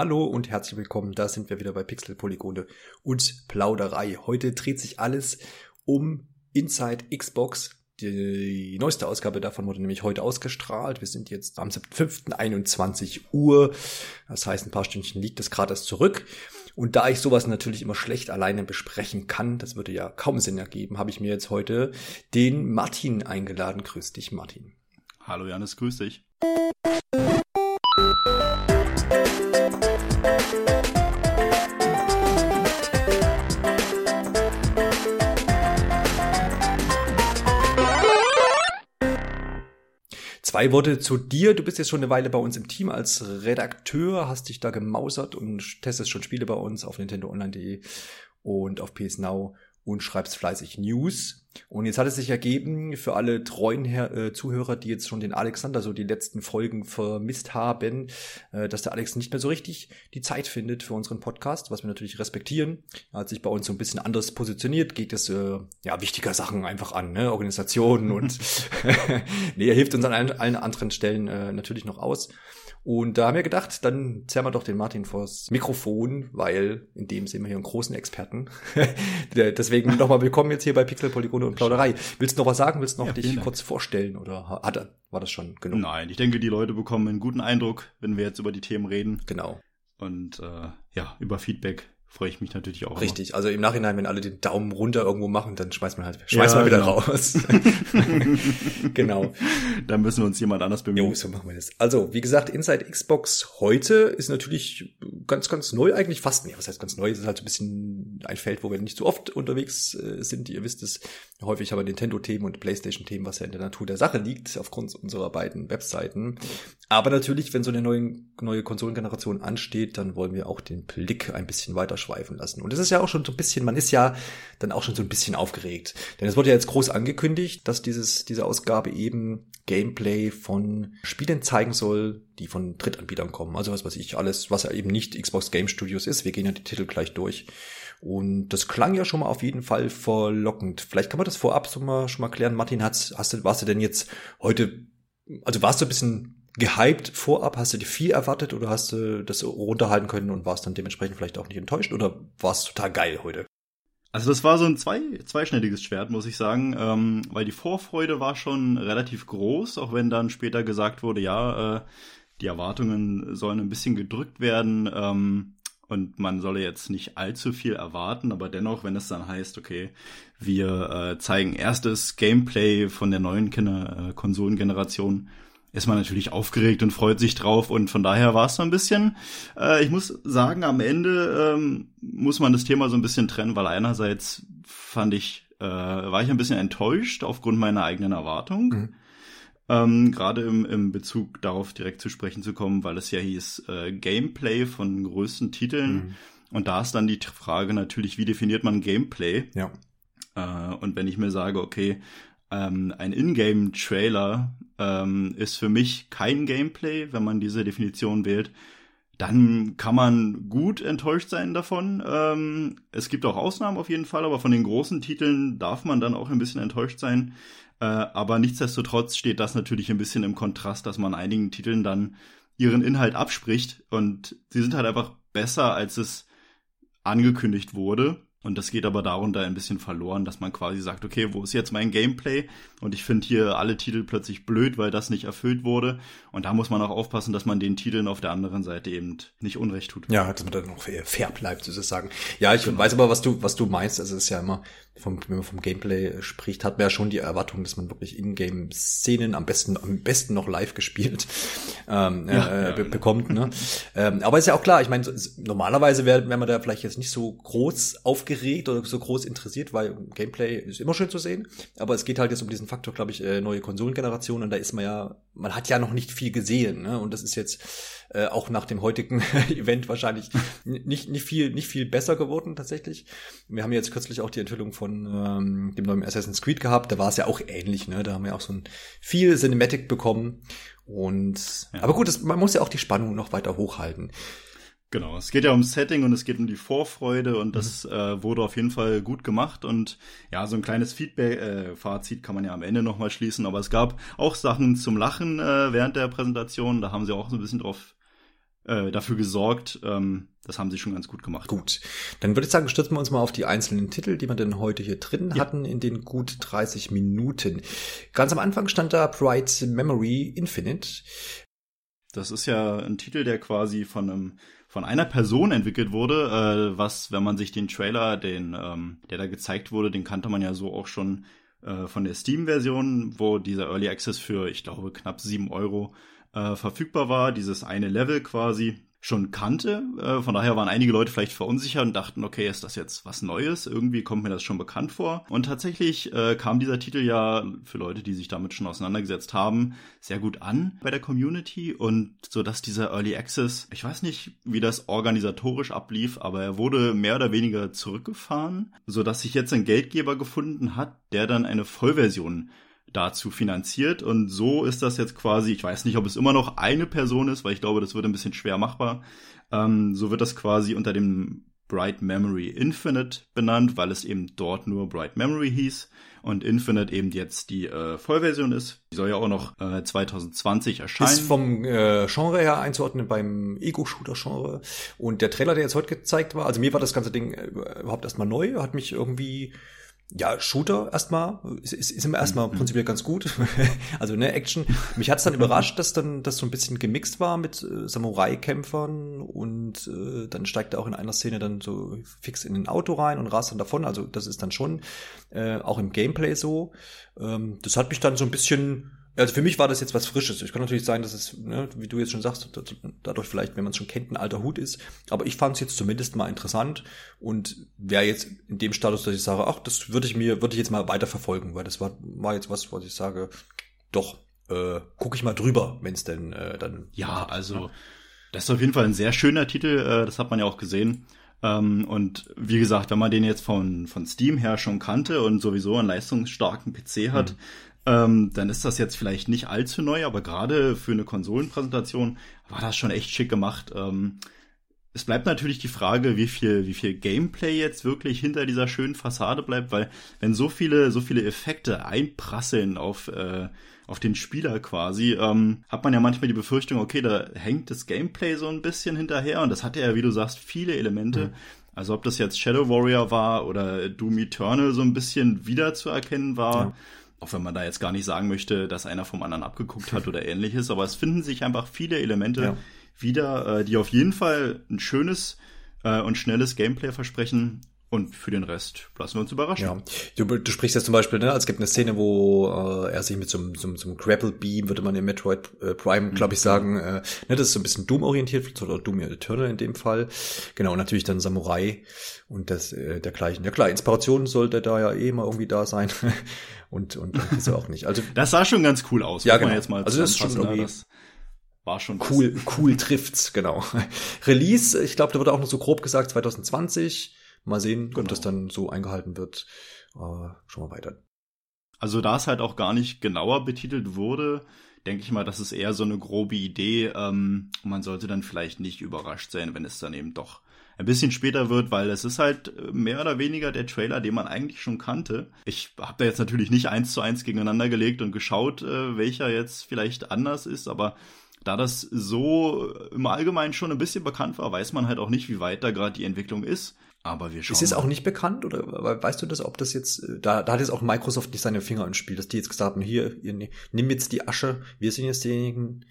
Hallo und herzlich willkommen, da sind wir wieder bei Pixel, Polygone und Plauderei. Heute dreht sich alles um Inside Xbox. Die neueste Ausgabe davon wurde nämlich heute ausgestrahlt. Wir sind jetzt am 7.5. 21 Uhr. Das heißt, ein paar Stündchen liegt es gerade erst zurück. Und da ich sowas natürlich immer schlecht alleine besprechen kann, das würde ja kaum Sinn ergeben, habe ich mir jetzt heute den Martin eingeladen. Grüß dich, Martin. Hallo Janis, grüß dich. Zwei Worte zu dir. Du bist jetzt schon eine Weile bei uns im Team als Redakteur, hast dich da gemausert und testest schon Spiele bei uns auf nintendoonline.de und auf PS Now und schreibst fleißig News. Und jetzt hat es sich ergeben, für alle treuen Zuhörer, die jetzt schon den Alexander so die letzten Folgen vermisst haben, dass der Alex nicht mehr so richtig die Zeit findet für unseren Podcast, was wir natürlich respektieren. Er hat sich bei uns so ein bisschen anders positioniert, geht es wichtiger Sachen einfach an, ne? Organisationen und er hilft uns an allen anderen Stellen natürlich noch aus. Und da haben wir gedacht, dann zerren wir doch den Martin vors Mikrofon, weil in dem sehen wir hier einen großen Experten. Deswegen nochmal willkommen jetzt hier bei Pixel, Polygone und Plauderei. Willst du noch was sagen? Willst du noch dich kurz vorstellen? Oder war das schon genug? Nein, ich denke, die Leute bekommen einen guten Eindruck, wenn wir jetzt über die Themen reden. Genau. Und über Feedback freue ich mich natürlich auch. Richtig, immer. Also im Nachhinein, wenn alle den Daumen runter irgendwo machen, dann schmeißt man wieder raus. Genau. Dann müssen wir uns jemand anders bemühen. Jo, so machen wir das. Also, wie gesagt, Inside Xbox heute ist natürlich ganz, ganz neu eigentlich. Was heißt ganz neu? Es ist halt so ein bisschen ein Feld, wo wir nicht so oft unterwegs sind. Ihr wisst es, häufig haben wir Nintendo-Themen und PlayStation-Themen, was ja in der Natur der Sache liegt, aufgrund unserer beiden Webseiten. Aber natürlich, wenn so eine neue Konsolengeneration ansteht, dann wollen wir auch den Blick ein bisschen weiter schweifen lassen. Und es ist ja auch schon so ein bisschen, man ist ja dann auch schon so ein bisschen aufgeregt. Denn es wurde ja jetzt groß angekündigt, dass diese Ausgabe eben Gameplay von Spielen zeigen soll, die von Drittanbietern kommen. Also was weiß ich, alles, was ja eben nicht Xbox Game Studios ist. Wir gehen ja die Titel gleich durch. Und das klang ja schon mal auf jeden Fall verlockend. Vielleicht kann man das vorab schon mal klären. Martin, warst du denn jetzt heute, also warst du ein bisschen gehypt vorab? Hast du dir viel erwartet oder hast du das runterhalten können und warst dann dementsprechend vielleicht auch nicht enttäuscht oder war es total geil heute? Also das war so ein zweischneidiges Schwert, muss ich sagen, weil die Vorfreude war schon relativ groß, auch wenn dann später gesagt wurde, die Erwartungen sollen ein bisschen gedrückt werden und man solle jetzt nicht allzu viel erwarten, aber dennoch, wenn es dann heißt, okay, wir zeigen erstes Gameplay von der neuen Konsolengeneration, ist man natürlich aufgeregt und freut sich drauf und von daher war es so ein bisschen, ich muss sagen, am Ende muss man das Thema so ein bisschen trennen, weil einerseits war ich ein bisschen enttäuscht aufgrund meiner eigenen Erwartung, gerade im Bezug darauf direkt zu sprechen zu kommen, weil es ja hieß Gameplay von größten Titeln und da ist dann die Frage natürlich, wie definiert man Gameplay? Ja. Und wenn ich mir sage, okay, ein Ingame-Trailer ist für mich kein Gameplay, wenn man diese Definition wählt, dann kann man gut enttäuscht sein davon. Es gibt auch Ausnahmen auf jeden Fall, aber von den großen Titeln darf man dann auch ein bisschen enttäuscht sein. Aber nichtsdestotrotz steht das natürlich ein bisschen im Kontrast, dass man einigen Titeln dann ihren Inhalt abspricht und sie sind halt einfach besser, als es angekündigt wurde. Und das geht aber darunter ein bisschen verloren, dass man quasi sagt, okay, wo ist jetzt mein Gameplay? Und ich finde hier alle Titel plötzlich blöd, weil das nicht erfüllt wurde. Und da muss man auch aufpassen, dass man den Titeln auf der anderen Seite eben nicht Unrecht tut. Ja, dass man dann auch fair bleibt, sozusagen. Ja, ich weiß aber, was du meinst. Also es ist ja immer, wenn man vom Gameplay spricht, hat man ja schon die Erwartung, dass man wirklich Ingame-Szenen am besten noch live gespielt bekommt. Ne? Aber ist ja auch klar, ich meine, normalerweise wäre man da vielleicht jetzt nicht so groß aufgeregt oder so groß interessiert, weil Gameplay ist immer schön zu sehen, aber es geht halt jetzt um diesen Faktor, glaube ich, neue Konsolengeneration und da ist man hat ja noch nicht viel gesehen, ne? Und das ist jetzt auch nach dem heutigen Event wahrscheinlich nicht viel besser geworden tatsächlich. Wir haben jetzt kürzlich auch die Enthüllung von dem neuen Assassin's Creed gehabt, da war es ja auch ähnlich, ne? Da haben wir auch so ein viel Cinematic bekommen und ja. Aber gut, man muss ja auch die Spannung noch weiter hochhalten. Genau, es geht ja um Setting und es geht um die Vorfreude und das wurde auf jeden Fall gut gemacht und ja, so ein kleines Feedback-Fazit kann man ja am Ende nochmal schließen, aber es gab auch Sachen zum Lachen während der Präsentation, da haben sie auch so ein bisschen drauf dafür gesorgt. Das haben sie schon ganz gut gemacht. Gut, dann würde ich sagen, stürzen wir uns mal auf die einzelnen Titel, die wir denn heute hier drin hatten, in den gut 30 Minuten. Ganz am Anfang stand da Bright Memory Infinite. Das ist ja ein Titel, der quasi von einer Person entwickelt wurde, was, wenn man sich den Trailer, der da gezeigt wurde, den kannte man ja so auch schon von der Steam-Version, wo dieser Early Access für, ich glaube, knapp 7 € verfügbar war, dieses eine Level quasi schon kannte. Von daher waren einige Leute vielleicht verunsichert und dachten, okay, ist das jetzt was Neues? Irgendwie kommt mir das schon bekannt vor. Und tatsächlich kam dieser Titel ja für Leute, die sich damit schon auseinandergesetzt haben, sehr gut an bei der Community. Und so, dass dieser Early Access, ich weiß nicht, wie das organisatorisch ablief, aber er wurde mehr oder weniger zurückgefahren, sodass sich jetzt ein Geldgeber gefunden hat, der dann eine Vollversion dazu finanziert, und so ist das jetzt quasi, ich weiß nicht, ob es immer noch eine Person ist, weil ich glaube, das wird ein bisschen schwer machbar, so wird das quasi unter dem Bright Memory Infinite benannt, weil es eben dort nur Bright Memory hieß und Infinite eben jetzt die Vollversion ist. Die soll ja auch noch 2020 erscheinen. Ist vom Genre her einzuordnen beim Ego-Shooter-Genre, und der Trailer, der jetzt heute gezeigt war, also mir war das ganze Ding überhaupt erstmal neu, hat mich irgendwie... Ja, Shooter erstmal, ist immer erstmal prinzipiell ganz gut. Also, ne, Action. Mich hat's dann überrascht, dass dann das so ein bisschen gemixt war mit Samurai-Kämpfern, und dann steigt er auch in einer Szene dann so fix in ein Auto rein und rast dann davon. Also, das ist dann schon auch im Gameplay so. Das hat mich dann so ein bisschen, also für mich war das jetzt was Frisches. Ich kann natürlich sagen, dass es, ne, wie du jetzt schon sagst, dadurch vielleicht, wenn man es schon kennt, ein alter Hut ist. Aber ich fand es jetzt zumindest mal interessant und wäre jetzt in dem Status, dass ich sage, ach, das würde ich jetzt mal weiter verfolgen, weil das war jetzt was ich sage, doch, gucke ich mal drüber, wenn es denn dann... Ja, also das ist auf jeden Fall ein sehr schöner Titel, das hat man ja auch gesehen. Und wie gesagt, wenn man den jetzt von Steam her schon kannte und sowieso einen leistungsstarken PC hat, dann ist das jetzt vielleicht nicht allzu neu, aber gerade für eine Konsolenpräsentation war das schon echt schick gemacht. Es bleibt natürlich die Frage, wie viel Gameplay jetzt wirklich hinter dieser schönen Fassade bleibt, weil wenn so viele Effekte einprasseln auf den Spieler quasi, hat man ja manchmal die Befürchtung, okay, da hängt das Gameplay so ein bisschen hinterher, und das hatte ja, wie du sagst, viele Elemente. Mhm. Also ob das jetzt Shadow Warrior war oder Doom Eternal so ein bisschen wiederzuerkennen war, ja. Auch wenn man da jetzt gar nicht sagen möchte, dass einer vom anderen abgeguckt hat oder Ähnliches. Aber es finden sich einfach viele Elemente wieder, die auf jeden Fall ein schönes und schnelles Gameplay versprechen. Und für den Rest lassen wir uns überraschen. Ja. Du sprichst jetzt zum Beispiel, ne, es gibt eine Szene, wo er sich mit so einem Grapple Beam, würde man in Metroid Prime, glaube ich, sagen, ne, das ist so ein bisschen Doom-orientiert, oder Doom Eternal in dem Fall. Genau, natürlich dann Samurai und das dergleichen. Ja klar, Inspiration sollte da ja eh mal irgendwie da sein. und ist ja auch nicht. Also das sah schon ganz cool aus. Ja, genau. Man jetzt mal, also das ist schon irgendwie... War schon cool trifft's, genau. Release, ich glaube, da wurde auch noch so grob gesagt 2020. Mal sehen, ob das dann so eingehalten wird. Schon mal weiter. Also da es halt auch gar nicht genauer betitelt wurde, denke ich mal, das ist eher so eine grobe Idee. Man sollte dann vielleicht nicht überrascht sein, wenn es dann eben doch ein bisschen später wird, weil es ist halt mehr oder weniger der Trailer, den man eigentlich schon kannte. Ich habe da jetzt natürlich nicht 1:1 gegeneinander gelegt und geschaut, welcher jetzt vielleicht anders ist, aber da das so im Allgemeinen schon ein bisschen bekannt war, weiß man halt auch nicht, wie weit da gerade die Entwicklung ist. Aber wir schauen. Ist es auch nicht bekannt, oder weißt du das, ob das jetzt, da hat jetzt auch Microsoft nicht seine Finger im Spiel, dass die jetzt gesagt haben, hier, nimm jetzt die Asche, wir sind jetzt diejenigen,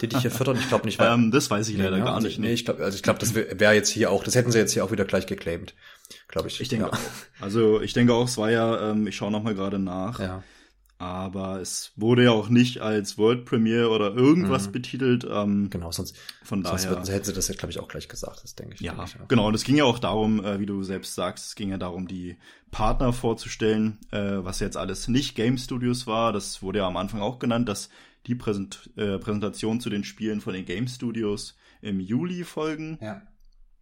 die dich hier fördern. Ich glaube nicht, weil das weiß ich leider gar nicht. Nee, ich glaube, das wäre jetzt hier auch, das hätten sie jetzt hier auch wieder gleich geclaimed, glaube ich. Ich denke auch. Also ich denke auch, es war ja, ich schaue nochmal gerade nach. Ja. Aber es wurde ja auch nicht als World Premiere oder irgendwas betitelt. Genau, sonst hätten sie das ja, glaube ich, auch gleich gesagt, das denke ich. Ja, genau. Und es ging ja auch darum, wie du selbst sagst, es ging ja darum, die Partner vorzustellen, was jetzt alles nicht Game Studios war. Das wurde ja am Anfang auch genannt, dass die Präsentation zu den Spielen von den Game Studios im Juli folgen. Ja.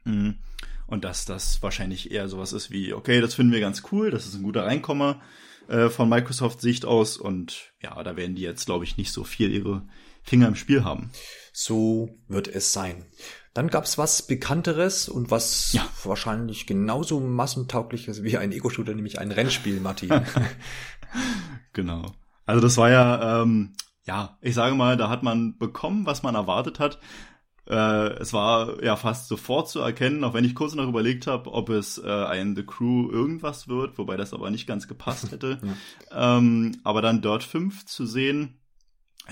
Mhm. Und dass das wahrscheinlich eher sowas ist wie, okay, das finden wir ganz cool, das ist ein guter Reinkommer von Microsoft-Sicht aus, und ja, da werden die jetzt, glaube ich, nicht so viel ihre Finger im Spiel haben. So wird es sein. Dann gab's was Bekannteres und was wahrscheinlich genauso massentaugliches wie ein Ego-Shooter, nämlich ein Rennspiel, Martin. Genau. Also das war ja, ich sage mal, da hat man bekommen, was man erwartet hat. Es war ja fast sofort zu erkennen, auch wenn ich kurz noch überlegt habe, ob es ein The Crew irgendwas wird, wobei das aber nicht ganz gepasst hätte. Ja. Aber dann Dirt 5 zu sehen,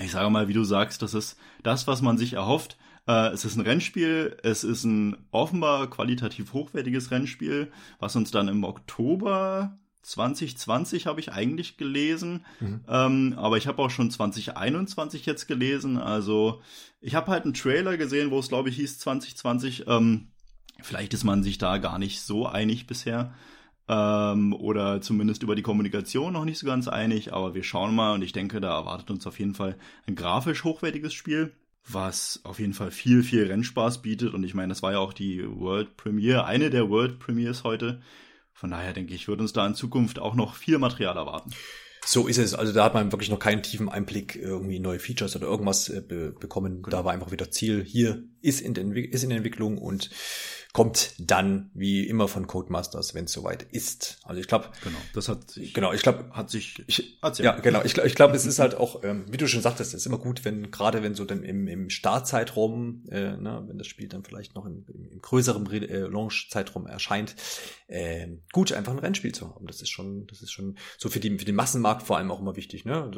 ich sage mal, wie du sagst, das ist das, was man sich erhofft. Es ist ein Rennspiel, es ist ein offenbar qualitativ hochwertiges Rennspiel, was uns dann im Oktober 2020 habe ich eigentlich gelesen, aber ich habe auch schon 2021 jetzt gelesen, also ich habe halt einen Trailer gesehen, wo es glaube ich hieß 2020, vielleicht ist man sich da gar nicht so einig bisher, oder zumindest über die Kommunikation noch nicht so ganz einig, aber wir schauen mal und ich denke, da erwartet uns auf jeden Fall ein grafisch hochwertiges Spiel, was auf jeden Fall viel, viel Rennspaß bietet und ich meine, das war ja auch die World Premiere, eine der World Premieres heute. Von daher denke ich, wird uns da in Zukunft auch noch viel Material erwarten. So ist es. Also da hat man wirklich noch keinen tiefen Einblick irgendwie in neue Features oder irgendwas bekommen. Genau. Da war einfach wieder Ziel. Hier ist in der Entwicklung und kommt dann, wie immer, von Codemasters, wenn es soweit ist. Also ich glaube, ich glaube, es ist halt auch, wie du schon sagtest, es ist immer gut, wenn, gerade wenn so dann im Startzeitraum, wenn das Spiel dann vielleicht noch im größeren Launch-Zeitraum erscheint, gut, einfach ein Rennspiel zu haben. Das ist schon so für den Massenmarkt vor allem auch immer wichtig, ne?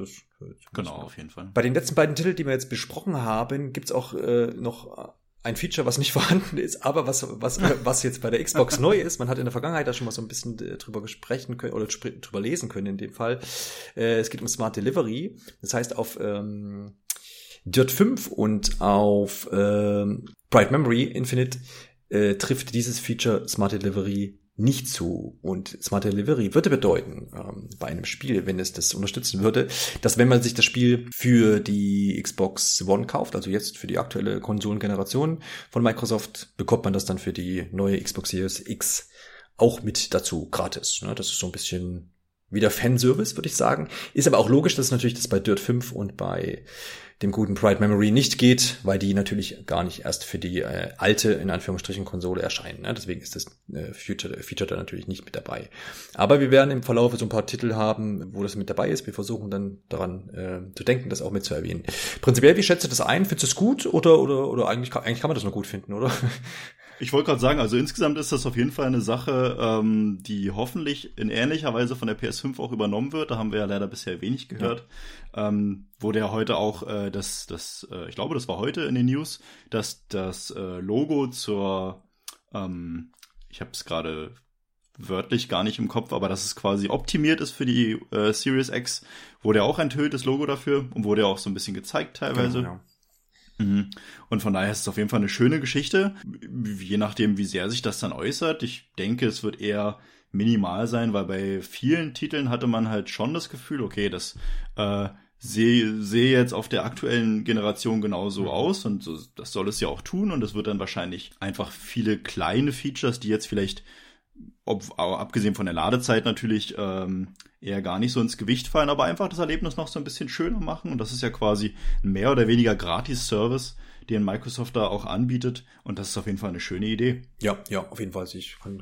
Auf jeden Fall. Bei den letzten beiden Titeln, die wir jetzt besprochen haben, gibt's auch noch ein Feature, was nicht vorhanden ist, aber was jetzt bei der Xbox neu ist. Man hat in der Vergangenheit da schon mal so ein bisschen drüber sprechen können oder drüber lesen können in dem Fall. Es geht um Smart Delivery. Das heißt, auf Dirt 5 und auf Bright Memory Infinite trifft dieses Feature Smart Delivery nicht zu. Und Smart Delivery würde bedeuten, bei einem Spiel, wenn es das unterstützen würde, dass wenn man sich das Spiel für die Xbox One kauft, also jetzt für die aktuelle Konsolengeneration von Microsoft, bekommt man das dann für die neue Xbox Series X auch mit dazu gratis. Ne? Das ist so ein bisschen wieder Fanservice, würde ich sagen. Ist aber auch logisch, dass natürlich das bei Dirt 5 und bei dem guten Bright Memory nicht geht, weil die natürlich gar nicht erst für die alte, in Anführungsstrichen, Konsole erscheinen. Ne? Deswegen ist das Feature da natürlich nicht mit dabei. Aber wir werden im Verlauf so ein paar Titel haben, wo das mit dabei ist. Wir versuchen dann daran zu denken, das auch mit zu erwähnen. Prinzipiell, wie schätzt du das ein? Findest du es gut oder eigentlich kann man das nur gut finden, oder? Ich wollte gerade sagen, also insgesamt ist das auf jeden Fall eine Sache, die hoffentlich in ähnlicher Weise von der PS5 auch übernommen wird. Da haben wir ja leider bisher wenig gehört. Ja. Wurde ja heute auch, ich glaube, das war heute in den News, dass das Logo zur, ich habe es gerade wörtlich gar nicht im Kopf, aber dass es quasi optimiert ist für die Series X, wurde ja auch enthüllt, das Logo dafür, und wurde ja auch so ein bisschen gezeigt teilweise. Genau, ja. Und von daher ist es auf jeden Fall eine schöne Geschichte, je nachdem, wie sehr sich das dann äußert. Ich denke, es wird eher minimal sein, weil bei vielen Titeln hatte man halt schon das Gefühl, okay, das sehe jetzt auf der aktuellen Generation genauso aus und so, das soll es ja auch tun. Und es wird dann wahrscheinlich einfach viele kleine Features, die jetzt vielleicht, abgesehen von der Ladezeit natürlich, eher gar nicht so ins Gewicht fallen, aber einfach das Erlebnis noch so ein bisschen schöner machen. Und das ist ja quasi ein mehr oder weniger Gratis-Service, den Microsoft da auch anbietet. Und das ist auf jeden Fall eine schöne Idee. Ja, auf jeden Fall.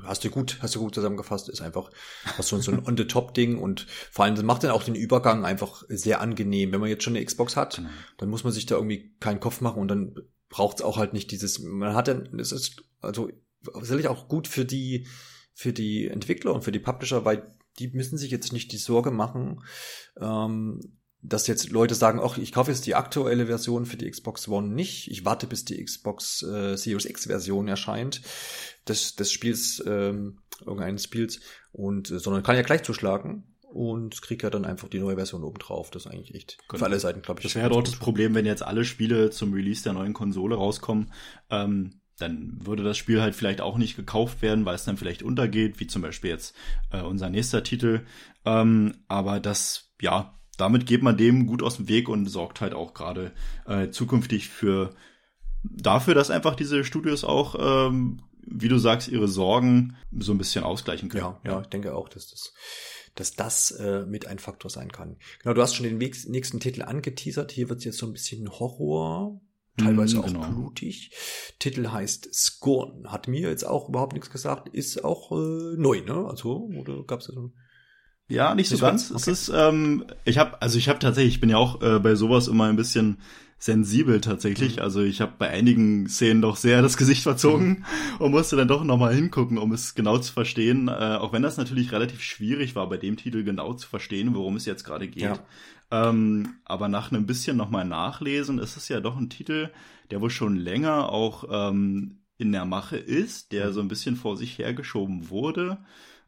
Hast du gut zusammengefasst. Ist einfach so ein On-the-Top-Ding. Und vor allem, das macht dann auch den Übergang einfach sehr angenehm. Wenn man jetzt schon eine Xbox hat, dann muss man sich da irgendwie keinen Kopf machen. Und dann braucht es auch halt nicht dieses, man hat dann, das ist also sicherlich auch gut für die Entwickler und für die Publisher, weil die müssen sich jetzt nicht die Sorge machen, dass jetzt Leute sagen, ach, ich kaufe jetzt die aktuelle Version für die Xbox One nicht. Ich warte, bis die Xbox Series X Version erscheint des Spiels, irgendeines Spiels, sondern kann ja gleich zuschlagen und kriege ja dann einfach die neue Version obendrauf. Das ist eigentlich echt für alle Seiten, glaube ich. Das wäre ja dort das Problem, wenn jetzt alle Spiele zum Release der neuen Konsole rauskommen, dann würde das Spiel halt vielleicht auch nicht gekauft werden, weil es dann vielleicht untergeht, wie zum Beispiel jetzt unser nächster Titel. Aber das, ja, damit geht man dem gut aus dem Weg und sorgt halt auch gerade zukünftig dafür, dass einfach diese Studios auch, wie du sagst, ihre Sorgen so ein bisschen ausgleichen können. Ja, ich denke auch, dass das mit ein Faktor sein kann. Genau, du hast schon den nächsten Titel angeteasert. Hier wird es jetzt so ein bisschen Horror, teilweise auch blutig. Titel heißt Scorn. Hat mir jetzt auch überhaupt nichts gesagt. Ist auch neu, ne? Also, oder gab's da so? Ja, nicht so ganz. Okay. Ich bin ja auch bei sowas immer ein bisschen sensibel tatsächlich. Mhm. Also ich habe bei einigen Szenen doch sehr das Gesicht verzogen und musste dann doch nochmal hingucken, um es genau zu verstehen. Auch wenn das natürlich relativ schwierig war, bei dem Titel genau zu verstehen, worum es jetzt gerade geht. Ja. Aber nach einem bisschen nochmal nachlesen, ist es ja doch ein Titel, der wohl schon länger auch in der Mache ist, der so ein bisschen vor sich hergeschoben wurde.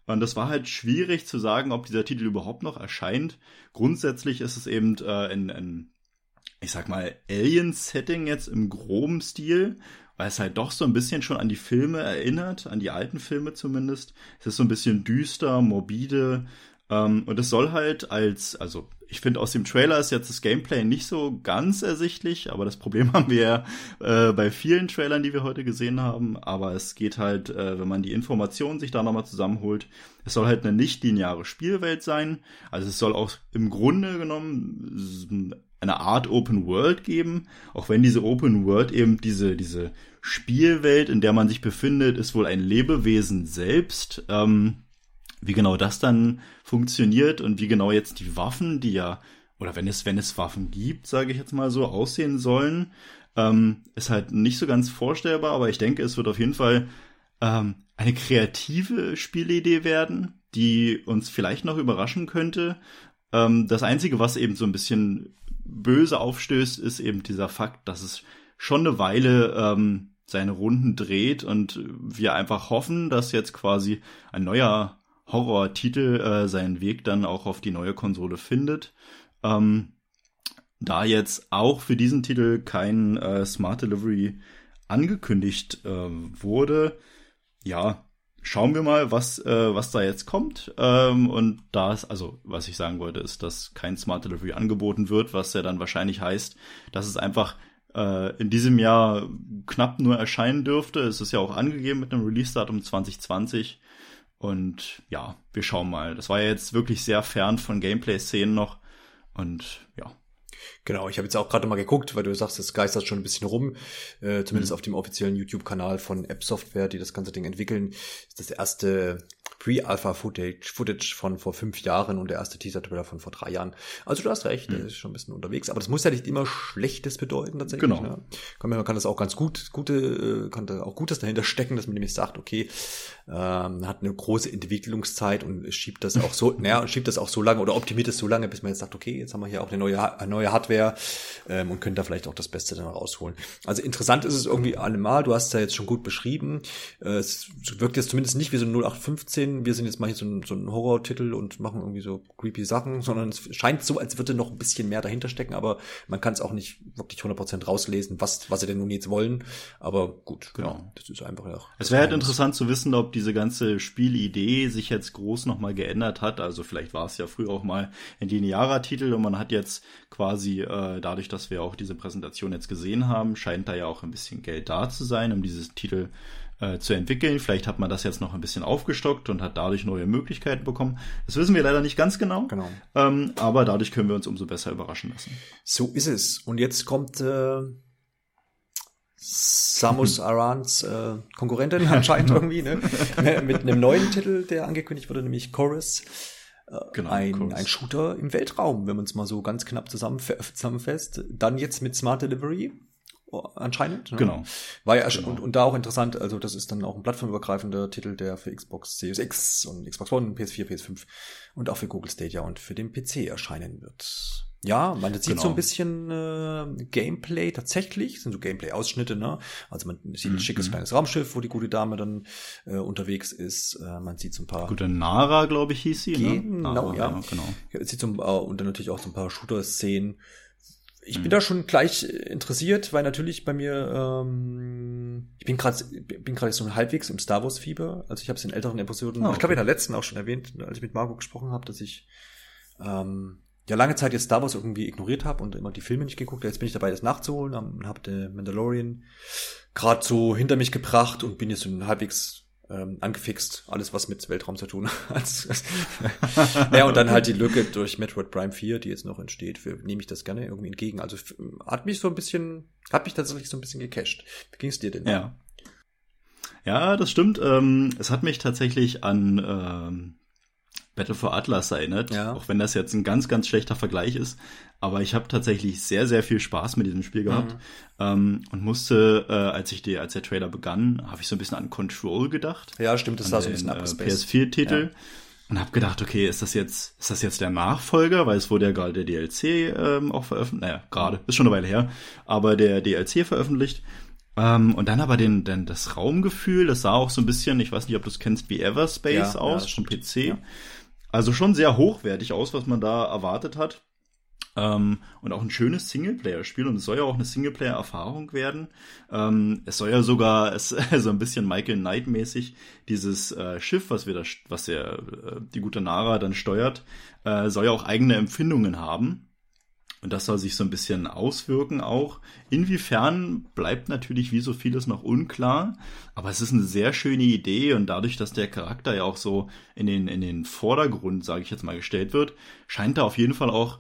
Und das war halt schwierig zu sagen, ob dieser Titel überhaupt noch erscheint. Grundsätzlich ist es eben ein, ich sag mal, Alien-Setting jetzt im groben Stil, weil es halt doch so ein bisschen schon an die Filme erinnert, an die alten Filme zumindest. Es ist so ein bisschen düster, morbide. Und es soll halt also ich finde, aus dem Trailer ist jetzt das Gameplay nicht so ganz ersichtlich, aber das Problem haben wir ja bei vielen Trailern, die wir heute gesehen haben. Aber es geht halt, wenn man die Informationen sich da nochmal zusammenholt, es soll halt eine nicht-lineare Spielwelt sein. Also es soll auch im Grunde genommen eine Art Open World geben, auch wenn diese Open World eben diese Spielwelt, in der man sich befindet, ist wohl ein Lebewesen selbst. Wie genau das dann funktioniert und wie genau jetzt die Waffen, die ja, oder wenn es Waffen gibt, sage ich jetzt mal so, aussehen sollen, ist halt nicht so ganz vorstellbar. Aber ich denke, es wird auf jeden Fall eine kreative Spielidee werden, die uns vielleicht noch überraschen könnte. Das Einzige, was eben so ein bisschen böse aufstößt, ist eben dieser Fakt, dass es schon eine Weile seine Runden dreht und wir einfach hoffen, dass jetzt quasi ein neuer Horror-Titel seinen Weg dann auch auf die neue Konsole findet. Da jetzt auch für diesen Titel kein Smart Delivery angekündigt wurde, ja, schauen wir mal, was da jetzt kommt. Und da ist, also was ich sagen wollte, ist, dass kein Smart Delivery angeboten wird, was ja dann wahrscheinlich heißt, dass es einfach in diesem Jahr knapp nur erscheinen dürfte. Es ist ja auch angegeben mit einem Release-Datum 2020. Und ja, wir schauen mal. Das war ja jetzt wirklich sehr fern von Gameplay-Szenen noch. Und ja. Genau, ich habe jetzt auch gerade mal geguckt, weil du sagst, es geistert schon ein bisschen rum. Zumindest auf dem offiziellen YouTube-Kanal von App Software, die das ganze Ding entwickeln, ist das erste Pre-Alpha-Footage von vor 5 Jahren und der erste Teaser-Trailer von vor 3 Jahren. Also du hast recht, das ist schon ein bisschen unterwegs. Aber das muss ja nicht immer Schlechtes bedeuten tatsächlich. Genau. Ne? Man kann das auch ganz kann da auch Gutes dahinter stecken, dass man nämlich sagt, okay, hat eine große Entwicklungszeit und schiebt das auch so, schiebt das auch so lange oder optimiert es so lange, bis man jetzt sagt, okay, jetzt haben wir hier auch eine neue Hardware und können da vielleicht auch das Beste dann rausholen. Also interessant ist es irgendwie allemal, du hast es ja jetzt schon gut beschrieben. Es wirkt jetzt zumindest nicht wie so ein 0815, wir sind jetzt mal hier so ein Horror-Titel und machen irgendwie so creepy Sachen, sondern es scheint so, als würde noch ein bisschen mehr dahinter stecken, aber man kann es auch nicht wirklich 100% rauslesen, was sie denn nun jetzt wollen. Aber gut, genau. Ja, das ist einfach ja. Es wäre halt interessant zu wissen, ob diese ganze Spielidee sich jetzt groß nochmal geändert hat. Also vielleicht war es ja früher auch mal ein linearer Titel und man hat jetzt quasi dadurch, dass wir auch diese Präsentation jetzt gesehen haben, scheint da ja auch ein bisschen Geld da zu sein, um dieses Titel zu entwickeln. Vielleicht hat man das jetzt noch ein bisschen aufgestockt und hat dadurch neue Möglichkeiten bekommen. Das wissen wir leider nicht ganz genau. Aber dadurch können wir uns umso besser überraschen lassen. So ist es. Und jetzt kommt Samus Arans Konkurrentin anscheinend irgendwie, ne? Mit einem neuen Titel, der angekündigt wurde, nämlich Chorus. Genau, ein Shooter im Weltraum, wenn man es mal so ganz knapp zusammenfasst. Dann jetzt mit Smart Delivery anscheinend. Ne? Genau. War ja genau. Und da auch interessant, also das ist dann auch ein plattformübergreifender Titel, der für Xbox Series X und Xbox One, PS4, PS5 und auch für Google Stadia und für den PC erscheinen wird. Ja, man sieht so ein bisschen Gameplay tatsächlich, das sind so Gameplay-Ausschnitte, ne? Also man sieht ein schickes kleines Raumschiff, wo die gute Dame dann unterwegs ist. Man sieht so ein paar... Gute Nara, glaube ich, hieß sie, ne? Nara, ja. Genau. Sieht so ein paar, und dann natürlich auch so ein paar Shooter-Szenen. Ich bin da schon gleich interessiert, weil natürlich bei mir, ich bin gerade so halbwegs im Star Wars-Fieber. Also ich habe es in älteren Episoden, ich glaube in der letzten auch schon erwähnt, als ich mit Marco gesprochen habe, dass ich lange Zeit jetzt Star Wars irgendwie ignoriert habe und immer die Filme nicht geguckt habe. Jetzt bin ich dabei, das nachzuholen, habe den Mandalorian gerade so hinter mich gebracht und bin jetzt so halbwegs angefixt, alles was mit Weltraum zu tun hat. Ja, und dann halt die Lücke durch Metroid Prime 4, die jetzt noch entsteht, nehme ich das gerne irgendwie entgegen. Also hat mich tatsächlich so ein bisschen gecasht. Wie ging es dir denn? Ja, das stimmt. Es hat mich tatsächlich an Battle for Atlas erinnert, auch wenn das jetzt ein ganz, ganz schlechter Vergleich ist. Aber ich habe tatsächlich sehr, sehr viel Spaß mit diesem Spiel gehabt und musste, als der Trailer begann, habe ich so ein bisschen an Control gedacht. Ja, stimmt, das sah so ein bisschen abgespaced. PS4-Titel. Ja. Und habe gedacht, okay, ist das jetzt der Nachfolger? Weil es wurde ja gerade der DLC auch veröffentlicht. Naja, gerade, ist schon eine Weile her. Aber der DLC veröffentlicht. Und dann aber das Raumgefühl, das sah auch so ein bisschen, ich weiß nicht, ob du es kennst, wie Everspace aus, vom PC. Ja. Also schon sehr hochwertig aus, was man da erwartet hat. Und auch ein schönes Singleplayer-Spiel. Und es soll ja auch eine Singleplayer-Erfahrung werden. Es soll ja sogar so ein bisschen Michael Knight-mäßig dieses Schiff, die gute Nara dann steuert, soll ja auch eigene Empfindungen haben. Und das soll sich so ein bisschen auswirken auch. Inwiefern bleibt natürlich wie so vieles noch unklar. Aber es ist eine sehr schöne Idee. Und dadurch, dass der Charakter ja auch so in den Vordergrund, sage ich jetzt mal, gestellt wird, scheint da auf jeden Fall auch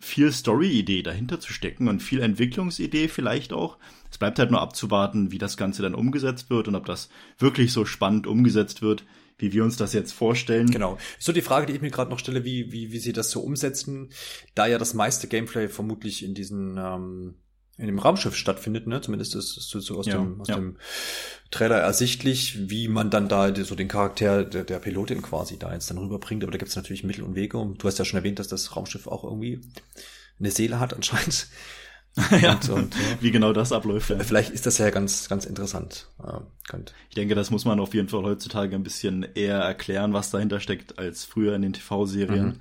viel Story-Idee dahinter zu stecken und viel Entwicklungsidee vielleicht auch. Es bleibt halt nur abzuwarten, wie das Ganze dann umgesetzt wird und ob das wirklich so spannend umgesetzt wird, wie wir uns das jetzt vorstellen. Genau. So die Frage, die ich mir gerade noch stelle, wie sie das so umsetzen, da ja das meiste Gameplay vermutlich in diesen in dem Raumschiff stattfindet, ne? Zumindest ist es so aus dem Trailer ersichtlich, wie man dann da so den Charakter der Pilotin quasi da jetzt dann rüberbringt. Aber da gibt es natürlich Mittel und Wege. Und du hast ja schon erwähnt, dass das Raumschiff auch irgendwie eine Seele hat anscheinend. Ja, und wie genau das abläuft. Vielleicht ist das ja ganz, ganz interessant. Ich denke, das muss man auf jeden Fall heutzutage ein bisschen eher erklären, was dahinter steckt, als früher in den TV-Serien. Mhm.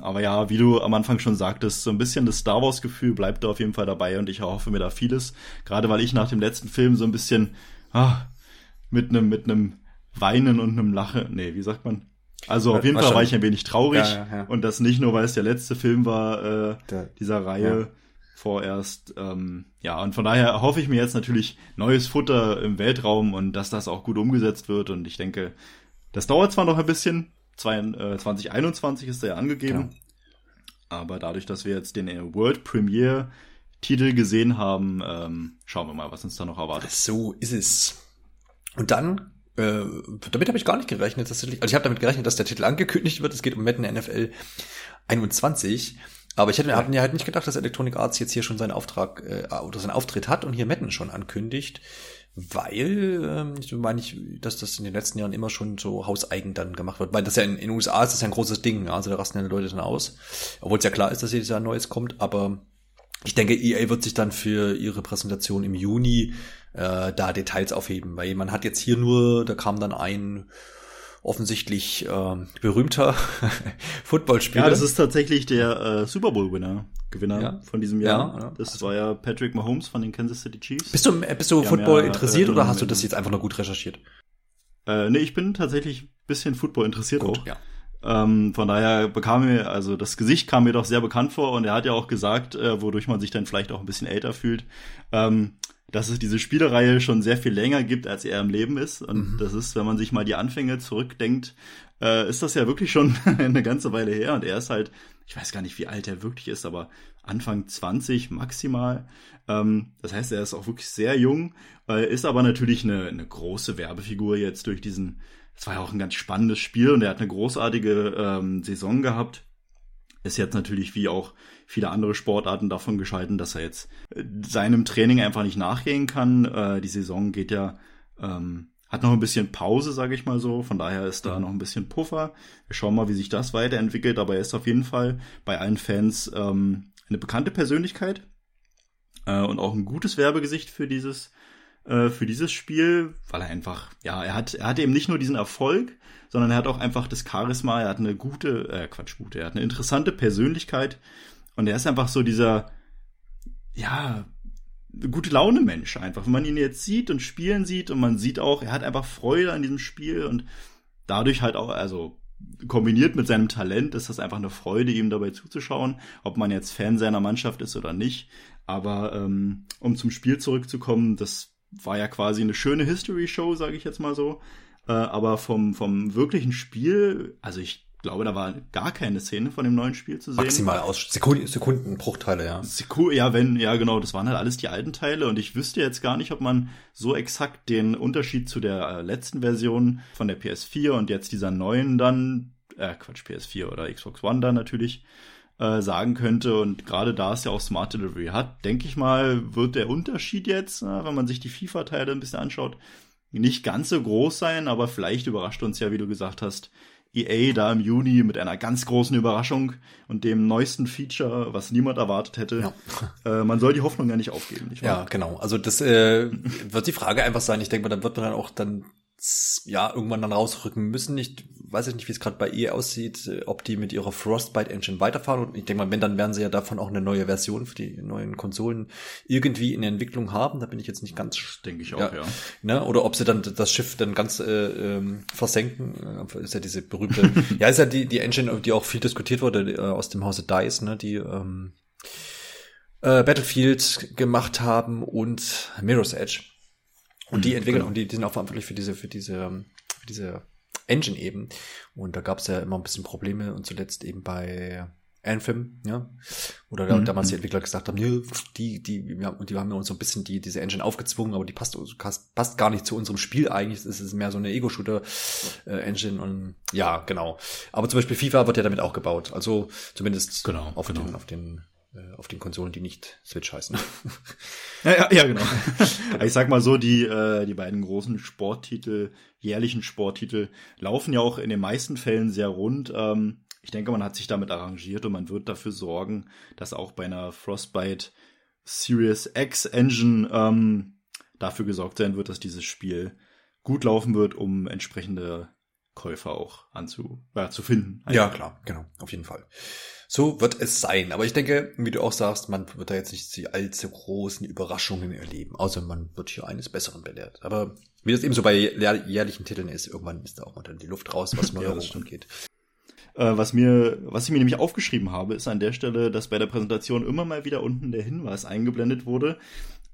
Aber ja, wie du am Anfang schon sagtest, so ein bisschen das Star Wars-Gefühl bleibt da auf jeden Fall dabei und ich erhoffe mir da vieles. Gerade weil ich nach dem letzten Film so ein bisschen mit einem Weinen und einem Lachen, Also auf jeden Fall war ich ein wenig traurig und das nicht nur, weil es der letzte Film war dieser Reihe vorerst. Und von daher erhoffe ich mir jetzt natürlich neues Futter im Weltraum und dass das auch gut umgesetzt wird und ich denke, das dauert zwar noch ein bisschen, 2021 ist da ja angegeben. Ja. Aber dadurch, dass wir jetzt den World Premiere Titel gesehen haben, schauen wir mal, was uns da noch erwartet. So ist es. Und dann, damit habe ich gar nicht gerechnet. Ich habe damit gerechnet, dass der Titel angekündigt wird. Es geht um Madden NFL 21. Aber ich habe mir halt nicht gedacht, dass Electronic Arts jetzt hier schon seinen Auftrag oder seinen Auftritt hat und hier Madden schon ankündigt. Weil, dass das in den letzten Jahren immer schon so hauseigen dann gemacht wird. Weil das ja in den USA ist das ja ein großes Ding. Ja? Also da rasten ja die Leute dann aus. Obwohl es ja klar ist, dass jedes Jahr Neues kommt. Aber ich denke, EA wird sich dann für ihre Präsentation im Juni da Details aufheben. Weil man hat jetzt hier nur, da kam dann ein offensichtlich berühmter Footballspieler. Ja, das ist tatsächlich der Super Bowl-Gewinner von diesem Jahr. Ja, das war ja Patrick Mahomes von den Kansas City Chiefs. Bist du Football interessiert oder hast du das jetzt einfach nur gut recherchiert? Nee, ich bin tatsächlich ein bisschen Football interessiert auch. Ja. Von daher das Gesicht kam mir doch sehr bekannt vor und er hat ja auch gesagt, wodurch man sich dann vielleicht auch ein bisschen älter fühlt, dass es diese Spielereihe schon sehr viel länger gibt, als er im Leben ist. Und das ist, wenn man sich mal die Anfänge zurückdenkt, ist das ja wirklich schon eine ganze Weile her. Und er ist halt, ich weiß gar nicht, wie alt er wirklich ist, aber Anfang 20 maximal. Das heißt, er ist auch wirklich sehr jung, ist aber natürlich eine große Werbefigur jetzt durch es war ja auch ein ganz spannendes Spiel und er hat eine großartige Saison gehabt. Ist jetzt natürlich wie auch viele andere Sportarten davon gescheiden, dass er jetzt seinem Training einfach nicht nachgehen kann. Die Saison geht ja, hat noch ein bisschen Pause, sage ich mal so. Von daher ist da noch ein bisschen Puffer. Wir schauen mal, wie sich das weiterentwickelt. Aber er ist auf jeden Fall bei allen Fans eine bekannte Persönlichkeit und auch ein gutes Werbegesicht für dieses Spiel, weil er einfach, er hat eben nicht nur diesen Erfolg, sondern er hat auch einfach das Charisma, er hat eine er hat eine interessante Persönlichkeit und er ist einfach so dieser, gute Laune Mensch einfach. Wenn man ihn jetzt sieht und spielen sieht und man sieht auch, er hat einfach Freude an diesem Spiel und dadurch halt auch, also kombiniert mit seinem Talent ist das einfach eine Freude, ihm dabei zuzuschauen, ob man jetzt Fan seiner Mannschaft ist oder nicht. Aber um zum Spiel zurückzukommen, das war ja quasi eine schöne History-Show, sage ich jetzt mal so. Aber vom wirklichen Spiel, also ich glaube, da war gar keine Szene von dem neuen Spiel zu sehen. Maximal aus Sekundenbruchteile, ja. Ja, genau, das waren halt alles die alten Teile und ich wüsste jetzt gar nicht, ob man so exakt den Unterschied zu der letzten Version von der PS4 und jetzt dieser neuen dann, PS4 oder Xbox One dann natürlich, sagen könnte. Und gerade da es ja auch Smart Delivery hat, denke ich mal, wird der Unterschied jetzt, wenn man sich die FIFA-Teile ein bisschen anschaut, nicht ganz so groß sein, aber vielleicht überrascht uns ja, wie du gesagt hast, EA da im Juni mit einer ganz großen Überraschung und dem neuesten Feature, was niemand erwartet hätte. Ja. Man soll die Hoffnung ja nicht aufgeben. Nicht wahr? Ja, genau. Also das wird die Frage einfach sein. Ich denke mal, dann wird man dann auch dann irgendwann dann rausrücken müssen. Ich weiß nicht, wie es gerade bei EA aussieht, ob die mit ihrer Frostbite-Engine weiterfahren. Und ich denke mal, wenn, dann werden sie ja davon auch eine neue Version für die neuen Konsolen irgendwie in der Entwicklung haben. Da bin ich jetzt nicht ganz... Denke ich auch, ja. Ne? Oder ob sie dann das Schiff dann ganz versenken. Ist ja diese berühmte... ist ja die Engine, die auch viel diskutiert wurde aus dem Hause DICE, ne? Die... Battlefield gemacht haben und Mirror's Edge. Und die entwickeln, genau. Und die sind auch verantwortlich für diese Engine eben. Und da gab es ja immer ein bisschen Probleme und zuletzt eben bei Anthem, ja. Oder damals die Entwickler gesagt haben, die haben ja uns so ein bisschen diese Engine aufgezwungen, aber die passt gar nicht zu unserem Spiel eigentlich. Es ist mehr so eine Ego-Shooter-Engine und ja, genau. Aber zum Beispiel FIFA wird ja damit auch gebaut. Also zumindest auf den Konsolen, die nicht Switch heißen. Ja, genau. Ich sag mal so, die beiden großen jährlichen Sporttitel, laufen ja auch in den meisten Fällen sehr rund. Ich denke, man hat sich damit arrangiert und man wird dafür sorgen, dass auch bei einer Frostbite Series X Engine dafür gesorgt sein wird, dass dieses Spiel gut laufen wird, um entsprechende Käufer auch zu finden. Eigentlich. Ja, klar, genau, auf jeden Fall. So wird es sein. Aber ich denke, wie du auch sagst, man wird da jetzt nicht die allzu großen Überraschungen erleben. Außer man wird hier eines Besseren belehrt. Aber wie das eben so bei jährlichen Titeln ist, irgendwann ist da auch mal dann die Luft raus, was neu angeht. Was ich mir nämlich aufgeschrieben habe, ist an der Stelle, dass bei der Präsentation immer mal wieder unten der Hinweis eingeblendet wurde,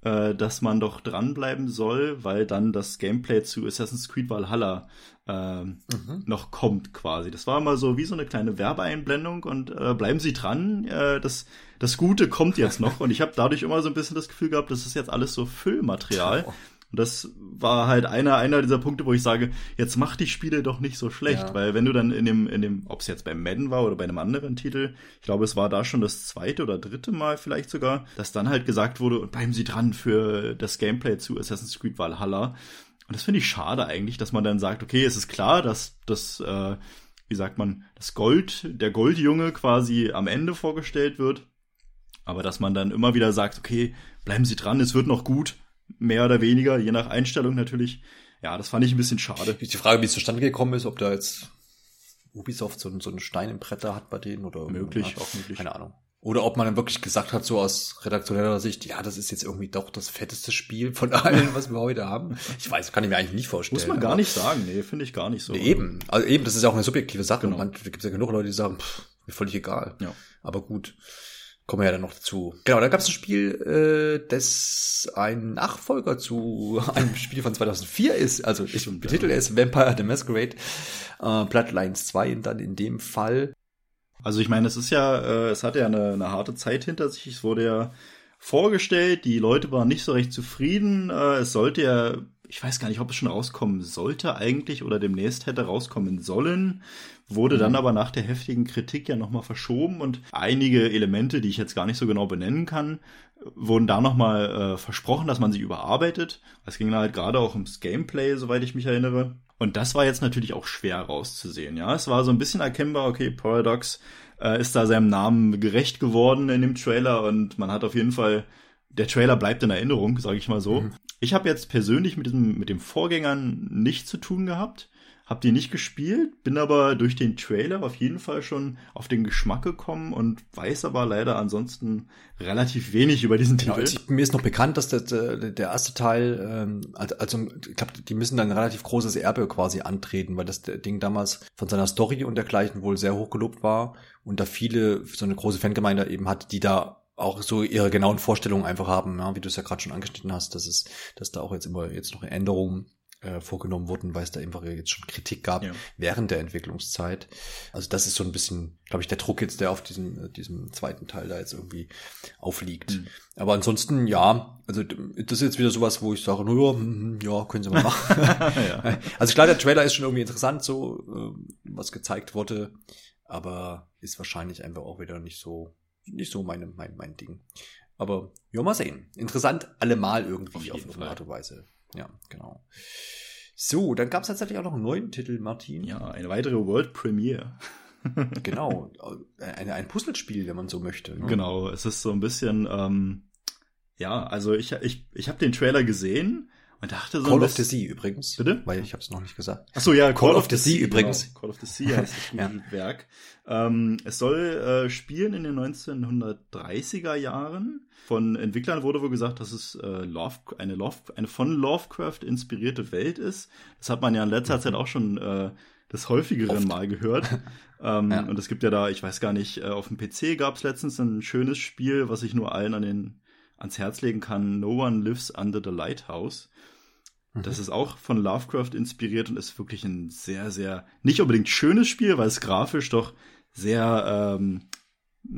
dass man doch dranbleiben soll, weil dann das Gameplay zu Assassin's Creed Valhalla noch kommt quasi. Das war mal so wie so eine kleine Werbeeinblendung und bleiben Sie dran, das Gute kommt jetzt noch. Und ich habe dadurch immer so ein bisschen das Gefühl gehabt, das ist jetzt alles so Füllmaterial. Und das war halt einer dieser Punkte, wo ich sage, jetzt mach die Spiele doch nicht so schlecht, weil wenn du dann in dem, ob es jetzt bei Madden war oder bei einem anderen Titel, ich glaube, es war da schon das zweite oder dritte Mal vielleicht sogar, dass dann halt gesagt wurde, und bleiben Sie dran für das Gameplay zu Assassin's Creed Valhalla. Und das finde ich schade eigentlich, dass man dann sagt, okay, es ist klar, dass das, wie sagt man, der Goldjunge quasi am Ende vorgestellt wird, aber dass man dann immer wieder sagt, okay, bleiben Sie dran, es wird noch gut. Mehr oder weniger, je nach Einstellung natürlich. Ja, das fand ich ein bisschen schade. Die Frage, wie es zustande gekommen ist, ob da jetzt Ubisoft so einen Stein im Brett da hat bei denen oder möglich, auch möglich. Keine Ahnung. Oder ob man dann wirklich gesagt hat, so aus redaktioneller Sicht, ja, das ist jetzt irgendwie doch das fetteste Spiel von allen, was wir heute haben. Ich weiß, kann ich mir eigentlich nicht vorstellen. Muss man gar nicht sagen, nee, finde ich gar nicht so. Nee, eben, also eben, das ist ja auch eine subjektive Sache. Genau. Da gibt es ja genug Leute, die sagen, mir völlig egal. Ja. Aber gut. Kommen wir ja dann noch dazu. Genau, da gab es ein Spiel, das ein Nachfolger zu einem Spiel von 2004 ist. Also ich betitel es Vampire The Masquerade Bloodlines 2 dann in dem Fall. Also ich meine, es hat ja eine harte Zeit hinter sich. Es wurde ja vorgestellt, die Leute waren nicht so recht zufrieden. Es sollte ja, ich weiß gar nicht, ob es schon rauskommen sollte eigentlich oder demnächst hätte rauskommen sollen. Wurde dann aber nach der heftigen Kritik ja nochmal verschoben und einige Elemente, die ich jetzt gar nicht so genau benennen kann, wurden da nochmal versprochen, dass man sie überarbeitet. Es ging halt gerade auch ums Gameplay, soweit ich mich erinnere. Und das war jetzt natürlich auch schwer rauszusehen, ja. Es war so ein bisschen erkennbar, okay, Paradox ist da seinem Namen gerecht geworden in dem Trailer und man hat auf jeden Fall, der Trailer bleibt in Erinnerung, sage ich mal so. Mhm. Ich habe jetzt persönlich mit den Vorgängern nichts zu tun gehabt. Hab die nicht gespielt, bin aber durch den Trailer auf jeden Fall schon auf den Geschmack gekommen und weiß aber leider ansonsten relativ wenig über diesen Titel. Genau, mir ist noch bekannt, dass der erste Teil, also ich glaube, die müssen dann ein relativ großes Erbe quasi antreten, weil das Ding damals von seiner Story und dergleichen wohl sehr hochgelobt war und da viele, so eine große Fangemeinde eben hat, die da auch so ihre genauen Vorstellungen einfach haben, ja, wie du es ja gerade schon angeschnitten hast, dass da auch jetzt noch Änderungen vorgenommen wurden, weil es da einfach jetzt schon Kritik gab während der Entwicklungszeit. Also das ist so ein bisschen, glaube ich, der Druck jetzt, der auf diesem zweiten Teil da jetzt irgendwie aufliegt. Mhm. Aber ansonsten, ja, also das ist jetzt wieder sowas, wo ich sage, ja, können sie mal machen. Ja. Also klar, der Trailer ist schon irgendwie interessant, so was gezeigt wurde, aber ist wahrscheinlich einfach auch wieder nicht so mein Ding. Aber ja, mal sehen. Interessant allemal irgendwie auf eine Art und Weise. Ja, genau. So, dann gab es tatsächlich auch noch einen neuen Titel, Martin. Ja, eine weitere World Premiere. Genau, ein Puzzlespiel, wenn man so möchte. Ne? Genau, es ist so ein bisschen, also ich habe den Trailer gesehen und dachte so. Call of the Sea übrigens. Bitte? Weil ich habe es noch nicht gesagt. Achso, ja, Call of the Sea übrigens. Genau. Call of the Sea heißt das Werk. Es soll spielen in den 1930er Jahren. Von Entwicklern wurde wohl gesagt, dass es eine von Lovecraft inspirierte Welt ist. Das hat man ja in letzter Zeit auch schon das häufigere Mal gehört. Und es gibt ja da, ich weiß gar nicht, auf dem PC gab es letztens ein schönes Spiel, was ich nur allen ans Herz legen kann, No One Lives Under the Lighthouse. Das ist auch von Lovecraft inspiriert und ist wirklich ein sehr, sehr, nicht unbedingt schönes Spiel, weil es grafisch doch sehr,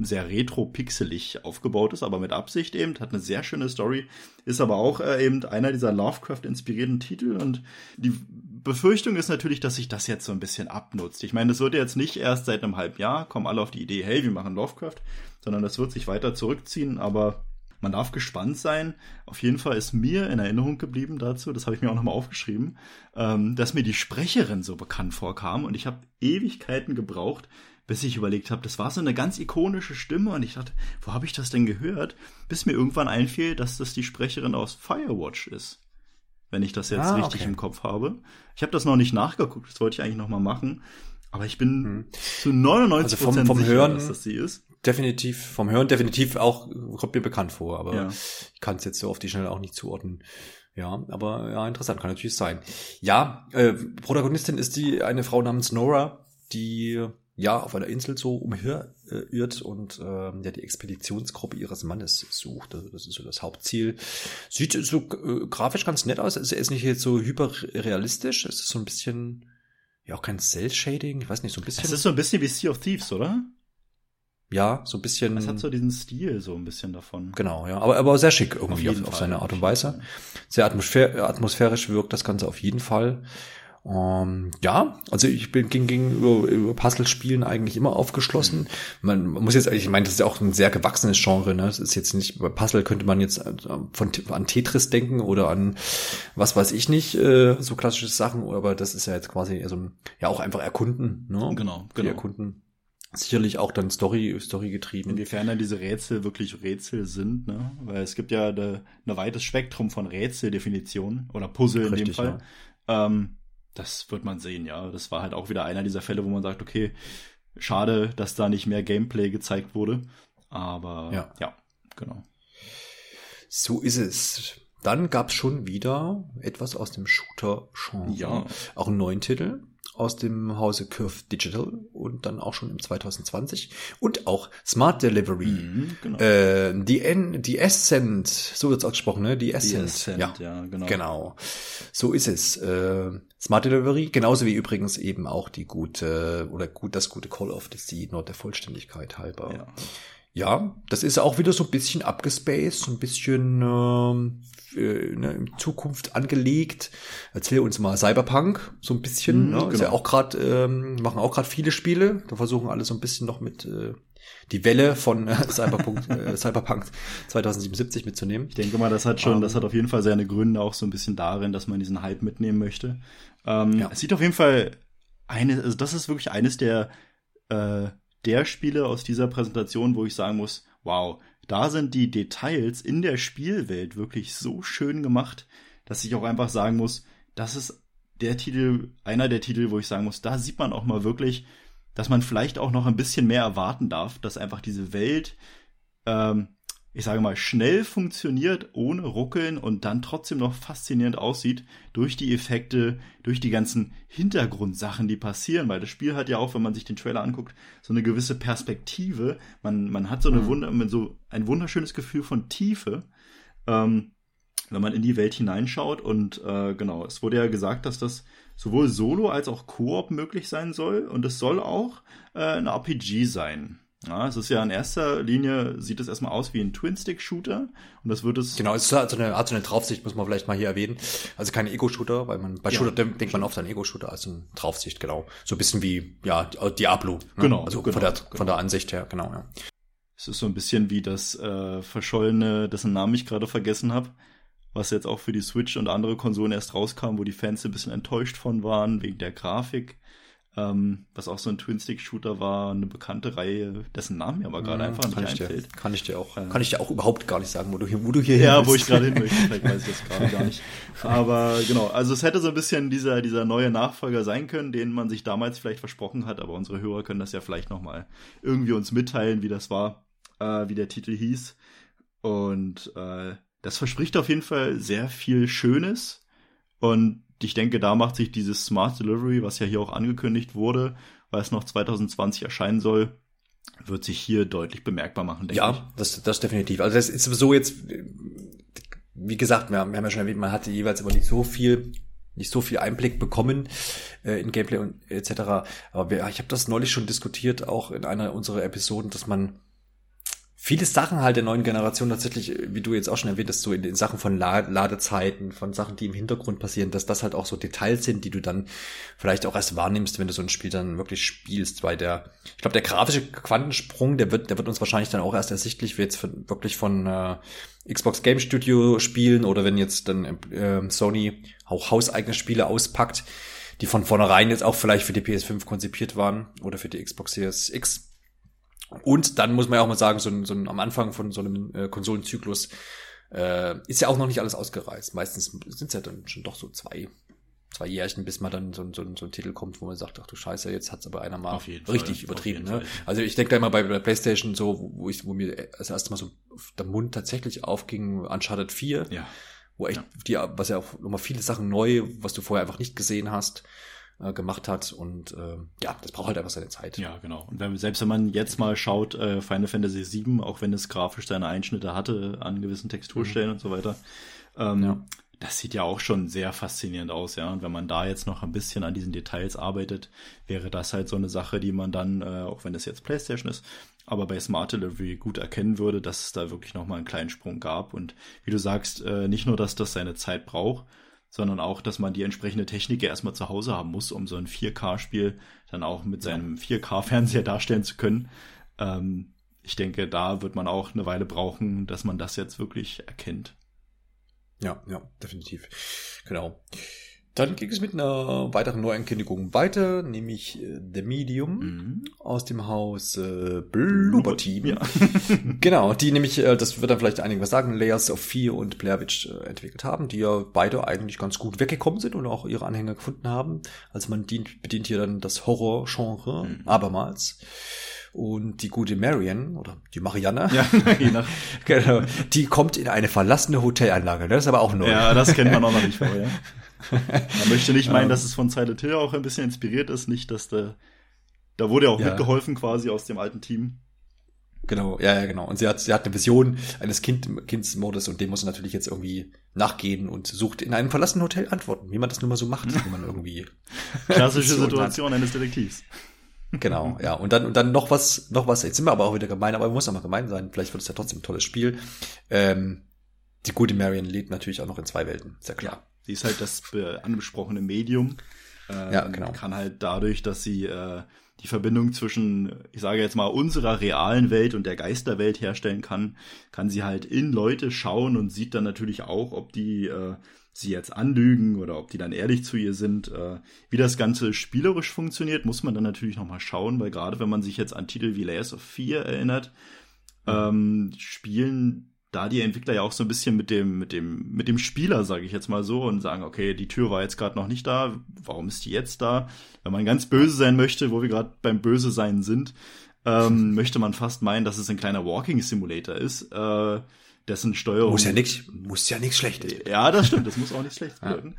sehr retro-pixelig aufgebaut ist, aber mit Absicht eben, hat eine sehr schöne Story, ist aber auch eben einer dieser Lovecraft-inspirierten Titel und die Befürchtung ist natürlich, dass sich das jetzt so ein bisschen abnutzt. Ich meine, das wird jetzt nicht erst seit einem halben Jahr, kommen alle auf die Idee, hey, wir machen Lovecraft, sondern das wird sich weiter zurückziehen, aber man darf gespannt sein. Auf jeden Fall ist mir in Erinnerung geblieben dazu, das habe ich mir auch nochmal aufgeschrieben, dass mir die Sprecherin so bekannt vorkam und ich habe Ewigkeiten gebraucht, bis ich überlegt habe, das war so eine ganz ikonische Stimme und ich dachte, wo habe ich das denn gehört? Bis mir irgendwann einfiel, dass das die Sprecherin aus Firewatch ist. Wenn ich das jetzt richtig im Kopf habe. Ich habe das noch nicht nachgeguckt, das wollte ich eigentlich nochmal machen. Aber ich bin zu 99% also vom sicher, Hören, dass das sie ist. Definitiv, vom Hören definitiv auch, kommt mir bekannt vor, aber ich kann es jetzt so auf die Schnelle auch nicht zuordnen. Ja, aber ja, interessant, kann natürlich sein. Ja, Protagonistin ist eine Frau namens Nora, die auf einer Insel so umherirrt und die Expeditionsgruppe ihres Mannes sucht. Also das ist so das Hauptziel. Sieht so grafisch ganz nett aus. Er ist nicht jetzt so hyperrealistisch. Es ist so ein bisschen, auch kein Cell-Shading. Ich weiß nicht, so ein bisschen. Es ist so ein bisschen wie Sea of Thieves, oder? Ja, so ein bisschen. Es hat so diesen Stil so ein bisschen davon. Genau, ja. Aber sehr schick irgendwie auf seine Art und Weise. Sehr atmosphärisch wirkt das Ganze auf jeden Fall. Also ich bin gegenüber Puzzlespielen eigentlich immer aufgeschlossen. Man muss jetzt, ich meine, das ist ja auch ein sehr gewachsenes Genre, ne? Das ist jetzt nicht, bei Puzzle könnte man jetzt an Tetris denken oder an was weiß ich nicht, so klassische Sachen, aber das ist ja jetzt quasi, also, ja auch einfach erkunden, ne? Genau. Erkunden. Sicherlich auch dann Story getrieben. Inwiefern dann diese Rätsel wirklich Rätsel sind, ne? Weil es gibt ja ein weites Spektrum von Rätseldefinitionen oder Puzzle in dem Fall. Ja. Das wird man sehen, ja. Das war halt auch wieder einer dieser Fälle, wo man sagt, okay, schade, dass da nicht mehr Gameplay gezeigt wurde. Aber ja, genau. So ist es. Dann gab es schon wieder etwas aus dem Shooter-Genre. Ja. Auch einen neuen Titel aus dem Hause Curve Digital und dann auch schon im 2020. Und auch Smart Delivery. Mhm, genau. The Ascent, so wird es ausgesprochen, ne? The Ascent. Ja, genau. So ist es. Smart Delivery, genauso wie übrigens eben auch das gute Call of the Sea, nur der Vollständigkeit halber. Ja. Ja, das ist auch wieder so ein bisschen abgespaced, so ein bisschen in Zukunft angelegt. Erzähl uns mal Cyberpunk, so ein bisschen. Genau. Ist ja auch gerade, machen auch gerade viele Spiele. Da versuchen alle so ein bisschen noch mit die Welle von Cyberpunk 2077 mitzunehmen. Ich denke mal, das hat auf jeden Fall seine Gründe auch so ein bisschen darin, dass man diesen Hype mitnehmen möchte. Es sieht auf jeden Fall das ist wirklich eines der Spiele aus dieser Präsentation, wo ich sagen muss, wow, da sind die Details in der Spielwelt wirklich so schön gemacht, dass ich auch einfach sagen muss, das ist einer der Titel, wo ich sagen muss, da sieht man auch mal wirklich, dass man vielleicht auch noch ein bisschen mehr erwarten darf, dass einfach diese Welt, ich sage mal, schnell funktioniert, ohne Ruckeln und dann trotzdem noch faszinierend aussieht durch die Effekte, durch die ganzen Hintergrundsachen, die passieren, weil das Spiel hat ja auch, wenn man sich den Trailer anguckt, so eine gewisse Perspektive. Man hat so ein wunderschönes Gefühl von Tiefe. wenn man in die Welt hineinschaut. Und genau, es wurde ja gesagt, dass das sowohl Solo als auch Koop möglich sein soll. Und es soll auch ein RPG sein. Ja, es ist ja in erster Linie, sieht es erstmal aus wie ein Twin-Stick-Shooter. Und das wird es... Genau, es ist also eine Draufsicht, muss man vielleicht mal hier erwähnen. Also kein Ego-Shooter, weil man bei Shooter denkt man oft an Ego-Shooter, also eine Draufsicht, genau. So ein bisschen wie, ja, Diablo. Ne? Genau. Also von der Ansicht her, genau, ja. Es ist so ein bisschen wie das verschollene, dessen Namen ich gerade vergessen habe, was jetzt auch für die Switch und andere Konsolen erst rauskam, wo die Fans ein bisschen enttäuscht von waren, wegen der Grafik. Was auch so ein Twin-Stick-Shooter war, eine bekannte Reihe, dessen Namen mir aber gerade einfach nicht einfällt. Kann ich dir auch überhaupt gar nicht sagen, wo du hier hin willst. Ja, wo ich gerade hin möchte, vielleicht weiß ich das gerade gar nicht. Aber genau, also es hätte so ein bisschen dieser neue Nachfolger sein können, den man sich damals vielleicht versprochen hat, aber unsere Hörer können das ja vielleicht nochmal irgendwie uns mitteilen, wie das war, wie der Titel hieß. Und das verspricht auf jeden Fall sehr viel Schönes. Und ich denke, da macht sich dieses Smart Delivery, was ja hier auch angekündigt wurde, weil es noch 2020 erscheinen soll, wird sich hier deutlich bemerkbar machen, denke ich. Ja, das definitiv. Also das ist sowieso jetzt, wie gesagt, wir haben ja schon erwähnt, man hatte jeweils aber nicht so viel Einblick bekommen in Gameplay und etc. Aber ich habe das neulich schon diskutiert, auch in einer unserer Episoden, dass man viele Sachen halt der neuen Generation tatsächlich, wie du jetzt auch schon erwähnt hast, so in Sachen von Ladezeiten, von Sachen, die im Hintergrund passieren, dass das halt auch so Details sind, die du dann vielleicht auch erst wahrnimmst, wenn du so ein Spiel dann wirklich spielst, weil ich glaube, der grafische Quantensprung, der wird uns wahrscheinlich dann auch erst ersichtlich, wenn jetzt wirklich von Xbox Game Studio spielen oder wenn jetzt dann Sony auch hauseigene Spiele auspackt, die von vornherein jetzt auch vielleicht für die PS5 konzipiert waren oder für die Xbox Series X. Und dann muss man ja auch mal sagen, so ein am Anfang von so einem Konsolenzyklus ist ja auch noch nicht alles ausgereizt. Meistens sind es ja dann schon doch so zwei Jährchen, bis man dann so ein Titel kommt, wo man sagt, ach du Scheiße, jetzt hat's aber einer mal richtig übertrieben. Ne? Also ich denke da immer bei der PlayStation so, wo mir das erste Mal so der Mund tatsächlich aufging, Uncharted 4, ja. Wo echt was ja auch nochmal viele Sachen neu, was du vorher einfach nicht gesehen hast, gemacht hat und das braucht halt einfach seine Zeit. Ja, genau. Und selbst wenn man jetzt mal schaut, Final Fantasy VII, auch wenn es grafisch seine Einschnitte hatte, an gewissen Texturstellen und so weiter, das sieht ja auch schon sehr faszinierend aus, ja. Und wenn man da jetzt noch ein bisschen an diesen Details arbeitet, wäre das halt so eine Sache, die man dann, auch wenn das jetzt PlayStation ist, aber bei Smart Delivery gut erkennen würde, dass es da wirklich nochmal einen kleinen Sprung gab. Und wie du sagst, nicht nur, dass das seine Zeit braucht, sondern auch, dass man die entsprechende Technik ja erstmal zu Hause haben muss, um so ein 4K-Spiel dann auch mit seinem 4K-Fernseher darstellen zu können. Ich denke, da wird man auch eine Weile brauchen, dass man das jetzt wirklich erkennt. Ja, definitiv. Genau. Dann ging es mit einer weiteren Neuankündigung weiter, nämlich The Medium aus dem Haus Bloober Team. Ja. Genau, die nämlich, das wird dann vielleicht einigen was sagen, Layers of Fear und Blair Witch entwickelt haben, die ja beide eigentlich ganz gut weggekommen sind und auch ihre Anhänger gefunden haben. Also man bedient hier dann das Horror-Genre abermals. Und die gute Marian, oder die Marianne, genau, die kommt in eine verlassene Hotelanlage. Das ist aber auch neu. Ja, das kennt man auch noch nicht vorher. Man möchte nicht meinen, dass es von Silent Hill auch ein bisschen inspiriert ist. Nicht, dass da wurde ja auch mitgeholfen quasi aus dem alten Team. Genau, genau. Und sie hat eine Vision eines Kindsmordes und dem muss sie natürlich jetzt irgendwie nachgehen und sucht in einem verlassenen Hotel Antworten, wie man das nun mal so macht, wenn man irgendwie klassische Situation eines Detektivs. Genau, ja. Und dann noch was, jetzt sind wir aber auch wieder gemein, aber man muss auch mal gemein sein, vielleicht wird es ja trotzdem ein tolles Spiel. Die gute Marian lebt natürlich auch noch in zwei Welten, ist ja klar. Ja, sie ist halt das angesprochene Medium. Genau. Kann halt dadurch, dass sie die Verbindung zwischen, ich sage jetzt mal, unserer realen Welt und der Geisterwelt herstellen kann, kann sie halt in Leute schauen und sieht dann natürlich auch, ob die sie jetzt anlügen oder ob die dann ehrlich zu ihr sind. Wie das Ganze spielerisch funktioniert, muss man dann natürlich nochmal schauen, weil gerade wenn man sich jetzt an Titel wie Layers of Fear erinnert, spielen da die Entwickler ja auch so ein bisschen mit dem Spieler, sage ich jetzt mal so, und sagen, okay, die Tür war jetzt gerade noch nicht da, warum ist die jetzt da? Wenn man ganz böse sein möchte, wo wir gerade beim Böse sein sind, möchte man fast meinen, dass es ein kleiner Walking Simulator ist, dessen Steuerung... Muss ja nichts Schlechtes bedeuten. Ja, das stimmt, das muss auch nichts Schlechtes bedeuten.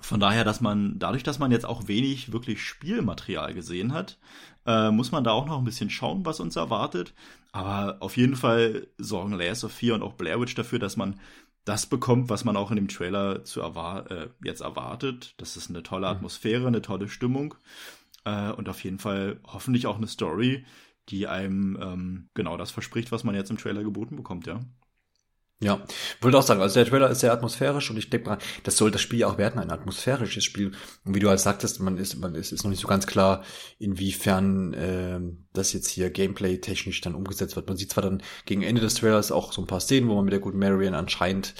Von daher, dass man jetzt auch wenig wirklich Spielmaterial gesehen hat, muss man da auch noch ein bisschen schauen, was uns erwartet. Aber auf jeden Fall sorgen Layers of Fear und auch Blair Witch dafür, dass man das bekommt, was man auch in dem Trailer jetzt erwartet. Das ist eine tolle Atmosphäre, eine tolle Stimmung und auf jeden Fall hoffentlich auch eine Story, die einem genau das verspricht, was man jetzt im Trailer geboten bekommt, ja. Ja, würde auch sagen, also der Trailer ist sehr atmosphärisch und ich denke mal, das soll das Spiel ja auch werden, ein atmosphärisches Spiel. Und wie du halt sagtest, es ist noch nicht so ganz klar, inwiefern das jetzt hier gameplay-technisch dann umgesetzt wird. Man sieht zwar dann gegen Ende des Trailers auch so ein paar Szenen, wo man mit der guten Marion anscheinend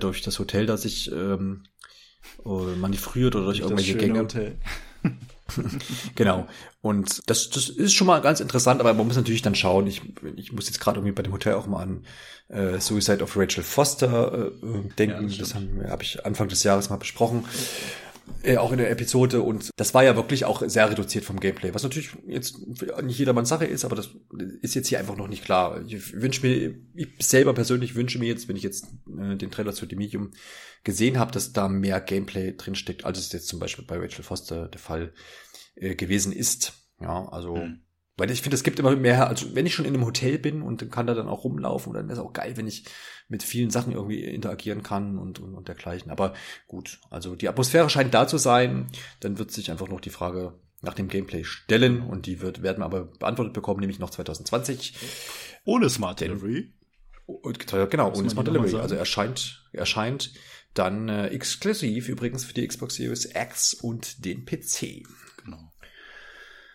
durch das Hotel da sich manövriert oder durch irgendwelche Gänge. Genau. Und das ist schon mal ganz interessant, aber man muss natürlich dann schauen. Ich muss jetzt gerade irgendwie bei dem Hotel auch mal an Suicide of Rachel Foster denken. Ja, das habe ich Anfang des Jahres mal besprochen. Auch in der Episode. Und das war ja wirklich auch sehr reduziert vom Gameplay. Was natürlich jetzt nicht jedermanns Sache ist, aber das ist jetzt hier einfach noch nicht klar. Ich selber persönlich wünsche mir jetzt, wenn ich jetzt den Trailer zu The Medium gesehen habe, dass da mehr Gameplay drinsteckt, als es jetzt zum Beispiel bei Rachel Foster der Fall gewesen ist. Ja, also, weil ich finde, es gibt immer mehr, also wenn ich schon in einem Hotel bin und kann da dann auch rumlaufen, dann ist es auch geil, wenn ich mit vielen Sachen irgendwie interagieren kann und dergleichen. Aber gut, also die Atmosphäre scheint da zu sein, dann wird sich einfach noch die Frage nach dem Gameplay stellen und die werden wir aber beantwortet bekommen, nämlich noch 2020. Ohne Smart Delivery. Genau, ohne Smart Delivery. Also erscheint dann exklusiv übrigens für die Xbox Series X und den PC. Genau.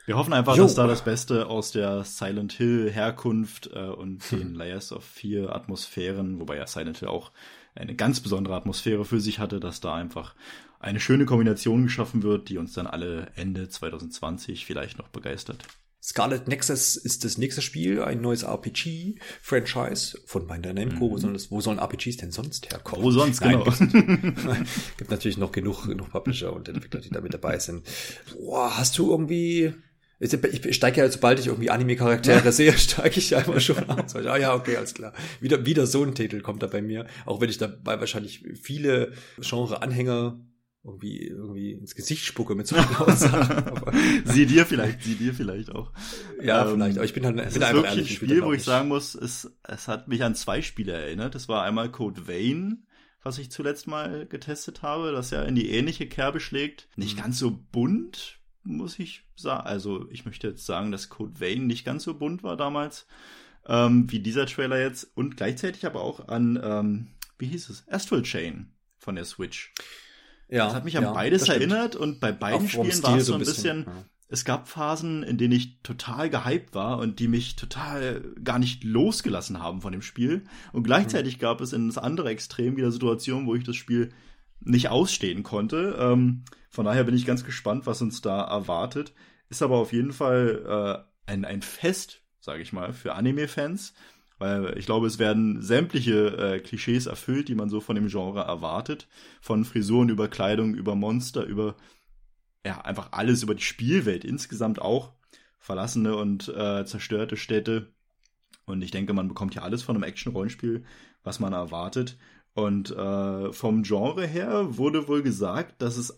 Wir hoffen einfach, dass da das Beste aus der Silent Hill-Herkunft und den Layers of Fear Atmosphären, wobei ja Silent Hill auch eine ganz besondere Atmosphäre für sich hatte, dass da einfach eine schöne Kombination geschaffen wird, die uns dann alle Ende 2020 vielleicht noch begeistert. Scarlet Nexus ist das nächste Spiel, ein neues RPG-Franchise von Bandai Namco. Wo sollen RPGs denn sonst herkommen? Wo sonst, genau. Es gibt natürlich noch genug Publisher und Entwickler, die damit dabei sind. Boah, hast du irgendwie... Ich steige ja, sobald ich irgendwie Anime-Charaktere sehe, steige ich ja immer schon aus. Ah ja, okay, alles klar. Wieder so ein Titel kommt da bei mir. Auch wenn ich dabei wahrscheinlich viele Genre-Anhänger irgendwie ins Gesicht spucke mit so einer Aussage. sieh dir vielleicht auch. Ja, vielleicht. Aber ich bin halt es ist einfach wirklich ehrlich, ein Spiel, wo ich sagen muss, es hat mich an zwei Spiele erinnert. Das war einmal Code Vein, was ich zuletzt mal getestet habe, das ja in die ähnliche Kerbe schlägt. Nicht ganz so bunt, muss ich sagen. Also ich möchte jetzt sagen, dass Code Vein nicht ganz so bunt war damals, wie dieser Trailer jetzt. Und gleichzeitig aber auch an, wie hieß es? Astral Chain von der Switch. Ja, das hat mich an beides erinnert und bei beiden Spielen war es so ein bisschen. Es gab Phasen, in denen ich total gehypt war und die mich total gar nicht losgelassen haben von dem Spiel. Und gleichzeitig gab es in das andere Extrem wieder Situationen, wo ich das Spiel nicht ausstehen konnte. Von daher bin ich ganz gespannt, was uns da erwartet. Ist aber auf jeden Fall ein Fest, sage ich mal, für Anime-Fans. Weil ich glaube, es werden sämtliche Klischees erfüllt, die man so von dem Genre erwartet. Von Frisuren über Kleidung, über Monster, über einfach alles, über die Spielwelt insgesamt auch. Verlassene und zerstörte Städte. Und ich denke, man bekommt hier alles von einem Action-Rollenspiel, was man erwartet. Und vom Genre her wurde wohl gesagt, dass es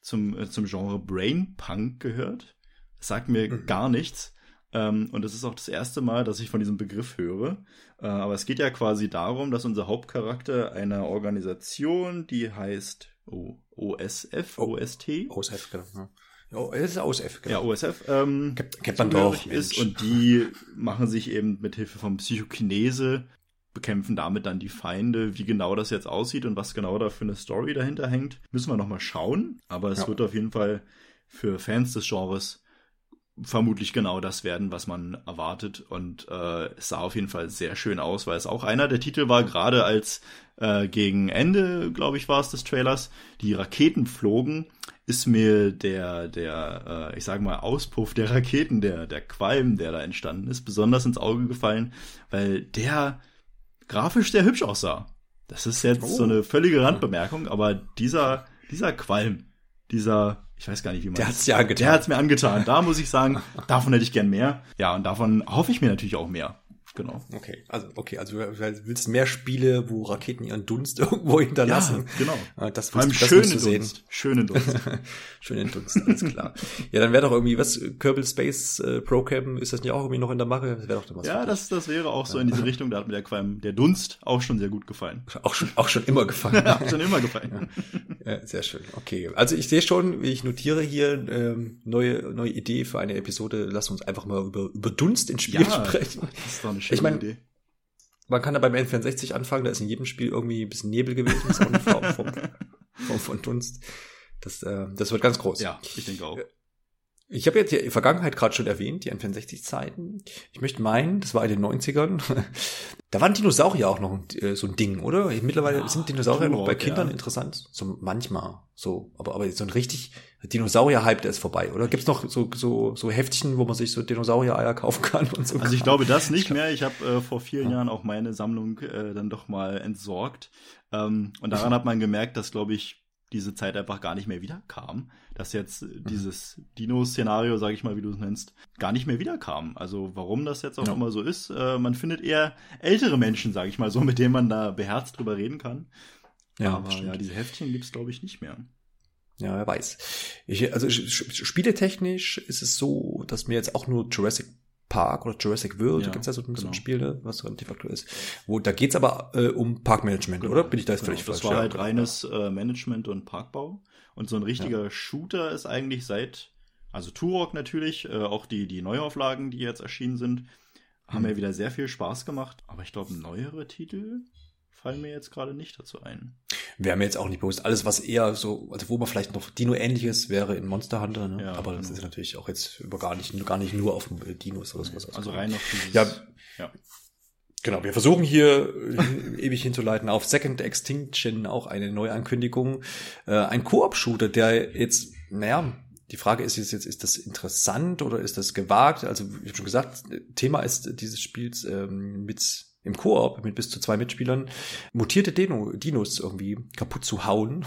zum Genre Brainpunk gehört. Das sagt mir gar nichts. Und das ist auch das erste Mal, dass ich von diesem Begriff höre. Aber es geht ja quasi darum, dass unser Hauptcharakter einer Organisation, die heißt OSF, OST. OSF, genau. Es ist OSF, genau. Ja, OSF. Kennt man doch, ist. Und die machen sich eben mit Hilfe von Psychokinese, bekämpfen damit dann die Feinde. Wie genau das jetzt aussieht und was genau da für eine Story dahinter hängt, müssen wir nochmal schauen. Aber es wird auf jeden Fall für Fans des Genres vermutlich genau das werden, was man erwartet. Und es sah auf jeden Fall sehr schön aus, weil es auch einer der Titel war, gerade als gegen Ende, glaube ich, war es des Trailers, die Raketen flogen, ist mir der ich sage mal, Auspuff der Raketen, der Qualm, der da entstanden ist, besonders ins Auge gefallen, weil der grafisch sehr hübsch aussah. Das ist jetzt so eine völlige Randbemerkung, aber dieser Qualm, ich weiß gar nicht, wie man der hat's mir angetan. Da muss ich sagen, davon hätte ich gern mehr. Ja, und davon hoffe ich mir natürlich auch mehr. Genau. Okay, also willst mehr Spiele, wo Raketen ihren Dunst irgendwo hinterlassen. Ja, genau. Das wirst du sehen. Schönen Dunst, alles klar. Ja, dann wäre doch irgendwie, was, Kerbal Space Procam, ist das nicht auch irgendwie noch in der Mache? Das wäre doch was. Ja, das wäre auch so in diese Richtung, da hat mir der Dunst auch schon sehr gut gefallen. Auch schon immer gefallen. Ja. Ja, sehr schön, okay. Also ich sehe schon, ich notiere hier neue Idee für eine Episode, lass uns einfach mal über Dunst in Spielen sprechen. Das ist doch eine schöne Idee. Man kann da beim N64 anfangen, da ist in jedem Spiel irgendwie ein bisschen Nebel gewesen, das ist auch eine Form von Dunst. Das wird ganz groß. Ja, ich denke auch. Ich habe jetzt die Vergangenheit gerade schon erwähnt, die N64-Zeiten. Ich möchte meinen, das war in den 90ern. Da waren Dinosaurier auch noch so ein Ding, oder? Mittlerweile sind Dinosaurier noch bei Kindern interessant. So manchmal so. Aber so ein richtig Dinosaurier-Hype, der ist vorbei, oder? Gibt's noch so Heftchen, wo man sich so Dinosaurier-Eier kaufen kann und so? Also ich glaube das nicht mehr. Ich habe vor vielen Jahren auch meine Sammlung dann doch mal entsorgt. Und daran hat man gemerkt, dass, glaube ich, diese Zeit einfach gar nicht mehr wiederkam, dass jetzt dieses Dino-Szenario, sage ich mal, wie du es nennst, gar nicht mehr wiederkam. Also warum das jetzt auch immer so ist, man findet eher ältere Menschen, sage ich mal, so, mit denen man da beherzt drüber reden kann. Ja, aber ja, diese Heftchen gibt's, glaube ich, nicht mehr. Ja, wer weiß. Spieletechnisch ist es so, dass mir jetzt auch nur Jurassic Park oder Jurassic World, da gibt's ja so ein Spiel, ne, was relativ aktuell ist. Da geht's aber um Parkmanagement, oder? Bin ich da jetzt völlig falsch? Das war halt reines Management und Parkbau. Und so ein richtiger Shooter ist eigentlich also Turok natürlich, auch die Neuauflagen, die jetzt erschienen sind, haben mir wieder sehr viel Spaß gemacht. Aber ich glaube, neuere Titel fallen mir jetzt gerade nicht dazu ein. Wäre mir jetzt auch nicht bewusst. Alles, was eher so, also wo man vielleicht noch Dino-ähnliches wäre, in Monster Hunter, ne? Ja, aber das ist natürlich auch jetzt gar nicht nur auf Dinos oder sowas. Also rein auf dieses... Ja. Genau, wir versuchen hier ewig hinzuleiten auf Second Extinction, auch eine Neuankündigung. Ein Koop-Shooter, der jetzt, die Frage ist jetzt, ist das interessant oder ist das gewagt? Also ich habe schon gesagt, Thema ist dieses Spiels im Koop mit bis zu 2 Mitspielern mutierte Dinos irgendwie kaputt zu hauen.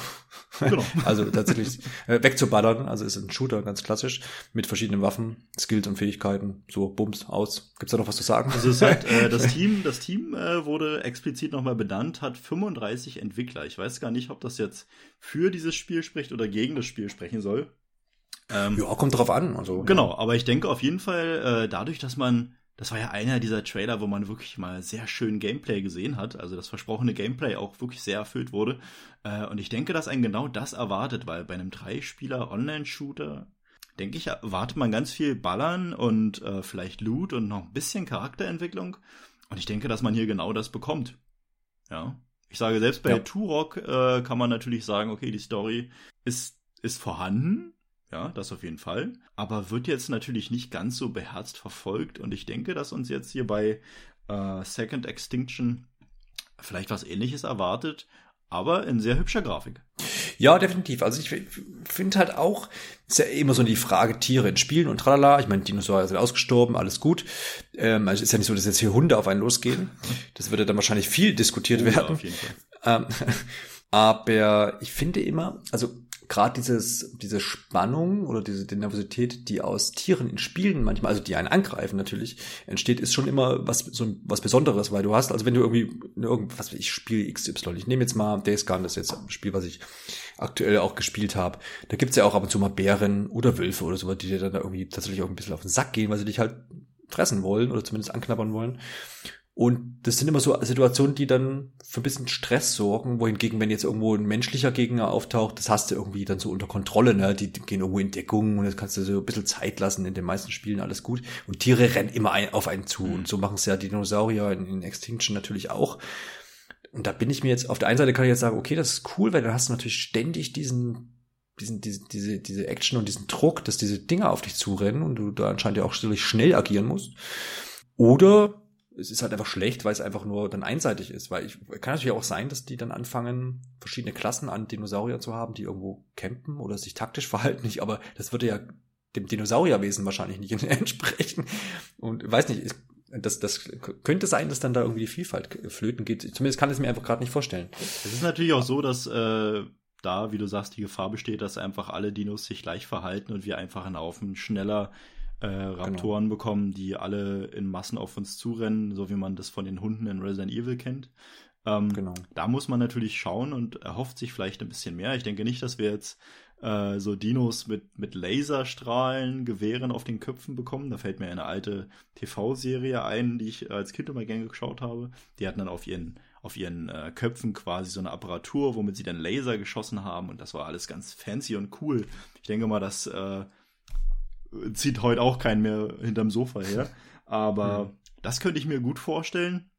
Genau. Also tatsächlich wegzuballern. Also ist ein Shooter, ganz klassisch, mit verschiedenen Waffen, Skills und Fähigkeiten. So, bums, aus. Gibt's da noch was zu sagen? Also es hat, das Team wurde explizit nochmal benannt, hat 35 Entwickler. Ich weiß gar nicht, ob das jetzt für dieses Spiel spricht oder gegen das Spiel sprechen soll. Kommt drauf an. Also, genau, aber ich denke auf jeden Fall, dadurch, dass das war ja einer dieser Trailer, wo man wirklich mal sehr schön Gameplay gesehen hat, also das versprochene Gameplay auch wirklich sehr erfüllt wurde. Und ich denke, dass einen genau das erwartet, weil bei einem 3-Spieler-Online-Shooter, denke ich, erwartet man ganz viel Ballern und vielleicht Loot und noch ein bisschen Charakterentwicklung. Und ich denke, dass man hier genau das bekommt. Ja, ich sage, selbst bei Turok kann man natürlich sagen, okay, die Story ist vorhanden. Ja, das auf jeden Fall. Aber wird jetzt natürlich nicht ganz so beherzt verfolgt. Und ich denke, dass uns jetzt hier bei Second Extinction vielleicht was Ähnliches erwartet, aber in sehr hübscher Grafik. Ja, definitiv. Also ich finde halt auch, ist ja immer so die Frage, Tiere in Spielen und tralala. Ich meine, Dinosaurier sind ausgestorben, alles gut. Also ist ja nicht so, dass jetzt hier Hunde auf einen losgehen. Das würde dann wahrscheinlich viel diskutiert werden. Auf jeden Fall. Aber ich finde immer, also gerade diese Spannung oder diese Nervosität, die aus Tieren in Spielen manchmal, also die einen angreifen natürlich, entsteht, ist schon immer was Besonderes, weil du hast, also wenn du irgendwas, ich spiele XY, ich nehme jetzt mal Days Gone, das ist jetzt ein Spiel, was ich aktuell auch gespielt habe, da gibt's ja auch ab und zu mal Bären oder Wölfe oder so, die dir dann irgendwie tatsächlich auch ein bisschen auf den Sack gehen, weil sie dich halt fressen wollen oder zumindest anknabbern wollen. Und das sind immer so Situationen, die dann für ein bisschen Stress sorgen, wohingegen, wenn jetzt irgendwo ein menschlicher Gegner auftaucht, das hast du irgendwie dann so unter Kontrolle, ne? Die gehen irgendwo in Deckung und das kannst du so ein bisschen Zeit lassen, in den meisten Spielen alles gut. Und Tiere rennen immer auf einen zu und so machen es ja Dinosaurier in Extinction natürlich auch. Und da bin ich mir jetzt, auf der einen Seite kann ich jetzt sagen, okay, das ist cool, weil dann hast du natürlich ständig diese Action und diesen Druck, dass diese Dinger auf dich zurennen und du da anscheinend ja auch schnell agieren musst. Oder es ist halt einfach schlecht, weil es einfach nur dann einseitig ist, weil kann natürlich auch sein, dass die dann anfangen, verschiedene Klassen an Dinosaurier zu haben, die irgendwo campen oder sich taktisch verhalten nicht, aber das würde ja dem Dinosaurierwesen wahrscheinlich nicht entsprechen und weiß nicht, das könnte sein, dass dann da irgendwie die Vielfalt flöten geht, zumindest kann ich es mir einfach gerade nicht vorstellen. Es ist natürlich auch so, dass da, wie du sagst, die Gefahr besteht, dass einfach alle Dinos sich gleich verhalten und wir einfach einen Haufen schneller Raptoren bekommen, die alle in Massen auf uns zurennen, so wie man das von den Hunden in Resident Evil kennt. Da muss man natürlich schauen und erhofft sich vielleicht ein bisschen mehr. Ich denke nicht, dass wir jetzt so Dinos mit Laserstrahlen, Gewehren auf den Köpfen bekommen. Da fällt mir eine alte TV-Serie ein, die ich als Kind immer gerne geschaut habe. Die hatten dann auf ihren Köpfen quasi so eine Apparatur, womit sie dann Laser geschossen haben. Und das war alles ganz fancy und cool. Ich denke mal, das zieht heute auch keinen mehr hinterm Sofa her. Aber das könnte ich mir gut vorstellen.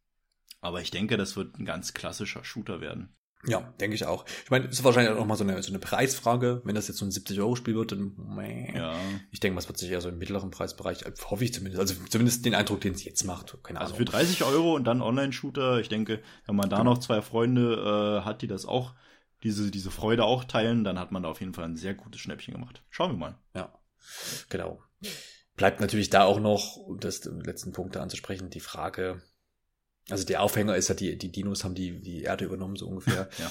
Aber ich denke, das wird ein ganz klassischer Shooter werden. Ja, denke ich auch. Ich meine, es ist wahrscheinlich auch nochmal so eine Preisfrage. Wenn das jetzt so ein 70-Euro-Spiel wird, dann Ich denke, es wird sich eher so im mittleren Preisbereich, hoffe ich zumindest. Also zumindest den Eindruck, den es jetzt macht. Keine Ahnung. Also für 30 Euro und dann Online-Shooter. Ich denke, wenn man da noch zwei Freunde hat, die das auch, diese Freude auch teilen, dann hat man da auf jeden Fall ein sehr gutes Schnäppchen gemacht. Schauen wir mal. Ja, genau. Bleibt natürlich da auch noch, um das letzten Punkt da anzusprechen, die Frage. Also der Aufhänger ist ja, die Dinos haben die Erde übernommen, so ungefähr. Ja.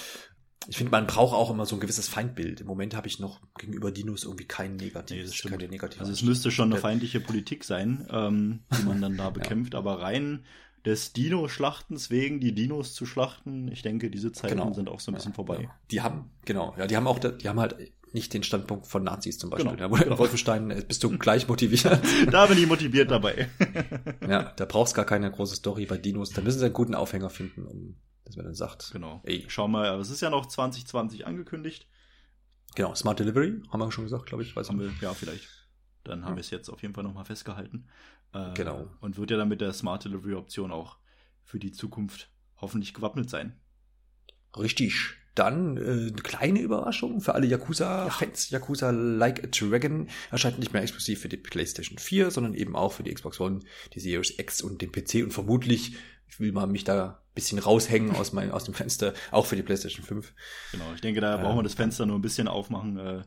Ich finde, man braucht auch immer so ein gewisses Feindbild. Im Moment habe ich noch gegenüber Dinos irgendwie kein Negatives. Nee, keine negative. Also es müsste schon eine feindliche Politik sein, die man dann da bekämpft. Ja. Aber rein des Dino-Schlachtens wegen, die Dinos zu schlachten, ich denke, diese Zeiten sind auch so ein bisschen vorbei. Ja. Die haben halt nicht den Standpunkt von Nazis zum Beispiel. Genau. Wolfenstein bist du gleich motiviert. Da bin ich motiviert dabei. Ja, da brauchst gar keine große Story bei Dinos. Da müssen sie einen guten Aufhänger finden, um dass man dann sagt. Genau. Ey. Schau mal, aber es ist ja noch 2020 angekündigt. Genau, Smart Delivery, haben wir schon gesagt, glaube ich. Weiß nicht. Ja, vielleicht. Dann haben wir es jetzt auf jeden Fall nochmal festgehalten. Genau. Und wird ja dann mit der Smart Delivery Option auch für die Zukunft hoffentlich gewappnet sein. Richtig. Dann eine kleine Überraschung für alle Yakuza-Fans. Ja. Yakuza Like a Dragon erscheint nicht mehr exklusiv für die PlayStation 4, sondern eben auch für die Xbox One, die Series X und den PC. Und vermutlich, ich will mal mich da ein bisschen raushängen aus dem Fenster, auch für die PlayStation 5. Genau, ich denke, da brauchen wir das Fenster nur ein bisschen aufmachen. Da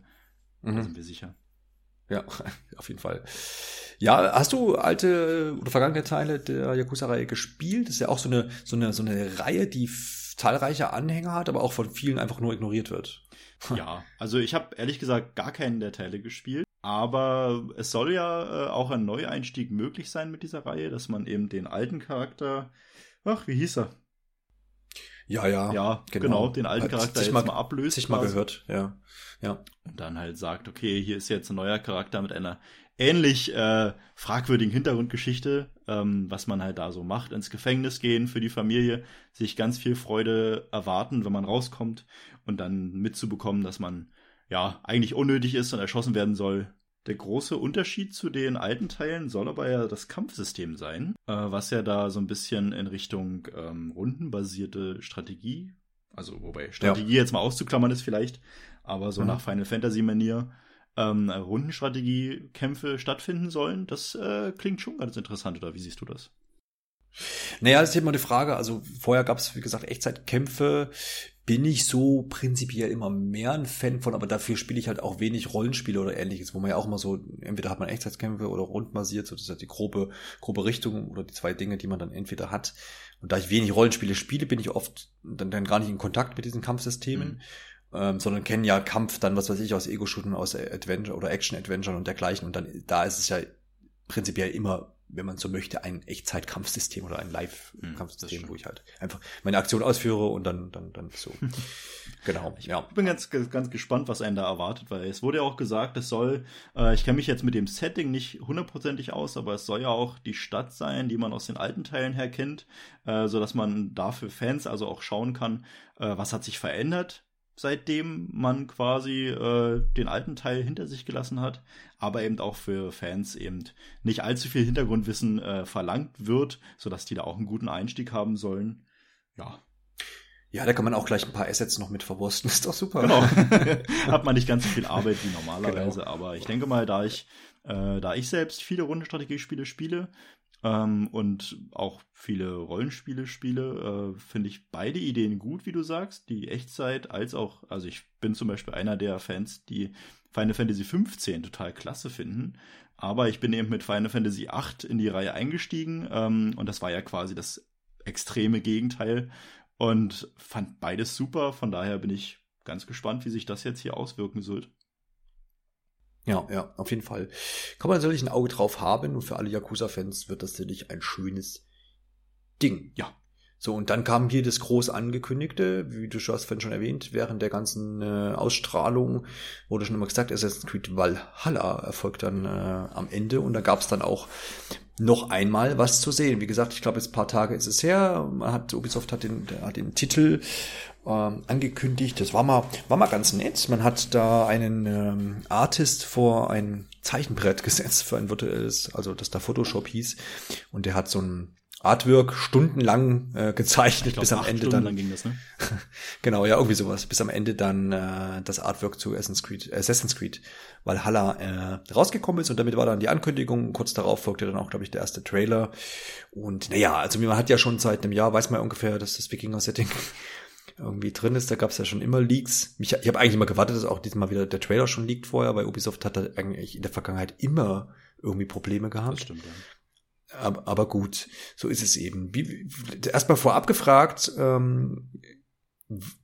sind wir sicher. Ja, auf jeden Fall. Ja, hast du alte oder vergangene Teile der Yakuza-Reihe gespielt? Das ist ja auch so eine Reihe, die zahlreiche Anhänger hat, aber auch von vielen einfach nur ignoriert wird. Ja, also ich habe ehrlich gesagt gar keinen der Teile gespielt, aber es soll ja auch ein Neueinstieg möglich sein mit dieser Reihe, dass man eben den alten Charakter, wie hieß er? Ja, genau, den alten Charakter jetzt mal ablöst. Sich mal gehört, ja. Und dann halt sagt, okay, hier ist jetzt ein neuer Charakter mit einer ähnlich fragwürdigen Hintergrundgeschichte, was man halt da so macht. Ins Gefängnis gehen für die Familie, sich ganz viel Freude erwarten, wenn man rauskommt und dann mitzubekommen, dass man eigentlich unnötig ist und erschossen werden soll. Der große Unterschied zu den alten Teilen soll aber ja das Kampfsystem sein, was ja da so ein bisschen in Richtung rundenbasierte Strategie, also wobei Strategie jetzt mal auszuklammern ist vielleicht, aber so nach Final Fantasy-Manier, Rundenstrategie-Kämpfe stattfinden sollen. Das klingt schon ganz interessant, oder wie siehst du das? Naja, das ist immer die Frage. Also vorher gab es, wie gesagt, Echtzeitkämpfe. Bin ich so prinzipiell immer mehr ein Fan von, aber dafür spiele ich halt auch wenig Rollenspiele oder ähnliches, wo man ja auch immer so, entweder hat man Echtzeitkämpfe oder rundbasiert, so das ist ja halt die grobe Richtung oder die zwei Dinge, die man dann entweder hat. Und da ich wenig Rollenspiele spiele, bin ich oft dann gar nicht in Kontakt mit diesen Kampfsystemen. Sondern kennen ja Kampf dann, was weiß ich, aus Ego-Shootern, aus Adventure oder Action-Adventure und dergleichen. Und dann, da ist es ja prinzipiell immer, wenn man so möchte, ein Echtzeit-Kampfsystem oder ein Live-Kampfsystem, wo ich halt einfach meine Aktion ausführe und dann so. Genau, ja. Ich bin ganz, ganz gespannt, was einen da erwartet, weil es wurde ja auch gesagt, es soll, ich kenne mich jetzt mit dem Setting nicht hundertprozentig aus, aber es soll ja auch die Stadt sein, die man aus den alten Teilen her kennt, sodass man dafür Fans also auch schauen kann, was hat sich verändert, seitdem man quasi den alten Teil hinter sich gelassen hat, aber eben auch für Fans eben nicht allzu viel Hintergrundwissen verlangt wird, sodass die da auch einen guten Einstieg haben sollen. Ja. Ja, da kann man auch gleich ein paar Assets noch mit verwursten. Ist doch super. Genau. Hat man nicht ganz so viel Arbeit wie normalerweise, aber ich denke mal, da ich selbst viele Rundenstrategiespiele spiele, und auch viele Rollenspiele spiele, finde ich beide Ideen gut, wie du sagst, die Echtzeit als auch, also ich bin zum Beispiel einer der Fans, die Final Fantasy 15 total klasse finden, aber ich bin eben mit Final Fantasy 8 in die Reihe eingestiegen, und das war ja quasi das extreme Gegenteil und fand beides super, von daher bin ich ganz gespannt, wie sich das jetzt hier auswirken wird. Ja, auf jeden Fall. Kann man natürlich ein Auge drauf haben und für alle Yakuza-Fans wird das natürlich ein schönes Ding. Ja. So, und dann kam hier das groß angekündigte, wie du schon erwähnt, während der ganzen Ausstrahlung wurde schon immer gesagt, Assassin's Creed Valhalla erfolgt dann am Ende und da gab es dann auch noch einmal was zu sehen. Wie gesagt, ich glaube, jetzt ein paar Tage ist es her, Ubisoft hat den Titel angekündigt, das war mal ganz nett. Man hat da einen Artist vor ein Zeichenbrett gesetzt für ein virtuelles, also das da Photoshop hieß und der hat so ein Artwork stundenlang gezeichnet, ich glaub, bis am Ende Stunden dann ging das, ne? Genau, ja, irgendwie sowas, bis am Ende dann das Artwork zu Assassin's Creed Valhalla rausgekommen ist und damit war dann die Ankündigung, kurz darauf folgte dann auch, glaube ich, der erste Trailer und naja, also man hat ja schon seit einem Jahr, weiß man ungefähr, dass das Wikinger-Setting irgendwie drin ist, da gab es ja schon immer Leaks. Ich habe eigentlich immer gewartet, dass auch diesmal wieder der Trailer schon leakt vorher, weil Ubisoft hat da eigentlich in der Vergangenheit immer irgendwie Probleme gehabt. Das stimmt, ja. Aber gut, so ist es eben. Erstmal vorab gefragt,